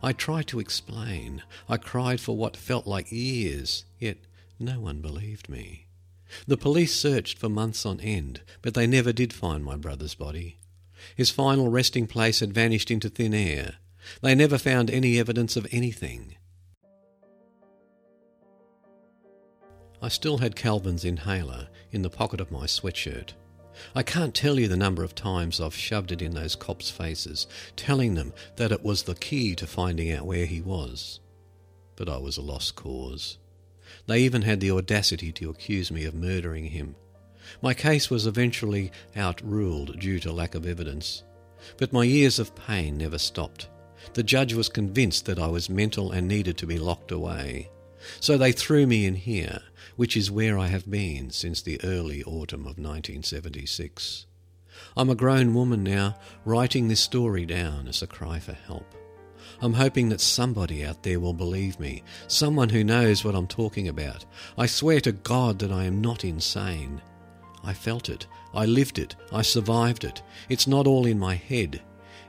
I tried to explain. I cried for what felt like years, yet no one believed me. The police searched for months on end, but they never did find my brother's body. His final resting place had vanished into thin air. They never found any evidence of anything. I still had Calvin's inhaler in the pocket of my sweatshirt. I can't tell you the number of times I've shoved it in those cops' faces, telling them that it was the key to finding out where he was. But I was a lost cause. They even had the audacity to accuse me of murdering him. My case was eventually outruled due to lack of evidence. But my years of pain never stopped. The judge was convinced that I was mental and needed to be locked away. So they threw me in here, which is where I have been since the early autumn of nineteen seventy-six. I'm a grown woman now, writing this story down as a cry for help. I'm hoping that somebody out there will believe me, someone who knows what I'm talking about. I swear to God that I am not insane. I felt it, I lived it, I survived it. It's not all in my head.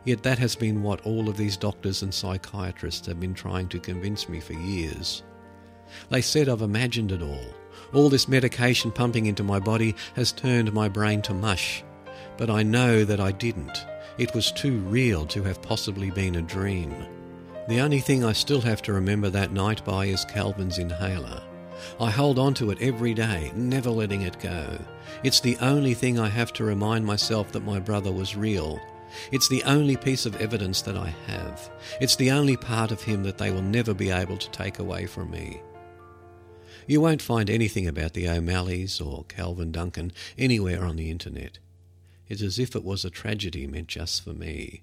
Yet that has been what all of these doctors and psychiatrists have been trying to convince me for years. They said I've imagined it all. All this medication pumping into my body has turned my brain to mush. But I know that I didn't. It was too real to have possibly been a dream. The only thing I still have to remember that night by is Calvin's inhaler. I hold on to it every day, never letting it go. It's the only thing I have to remind myself that my brother was real. It's the only piece of evidence that I have. It's the only part of him that they will never be able to take away from me. You won't find anything about the O'Malleys or Calvin Duncan anywhere on the internet. It's as if it was a tragedy meant just for me.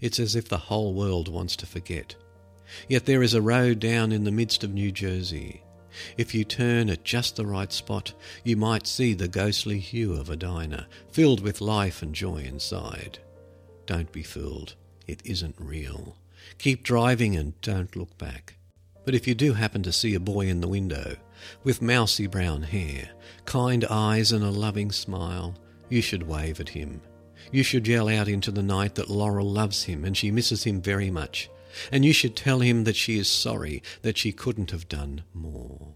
It's as if the whole world wants to forget. Yet there is a road down in the midst of New Jersey. If you turn at just the right spot, you might see the ghostly hue of a diner, filled with life and joy inside. Don't be fooled. It isn't real. Keep driving and don't look back. But if you do happen to see a boy in the window, with mousy brown hair, kind eyes and a loving smile, you should wave at him. You should yell out into the night that Laurel loves him and she misses him very much. And you should tell him that she is sorry, that she couldn't have done more.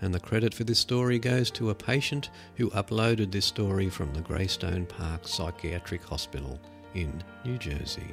And the credit for this story goes to a patient who uploaded this story from the Greystone Park Psychiatric Hospital in New Jersey.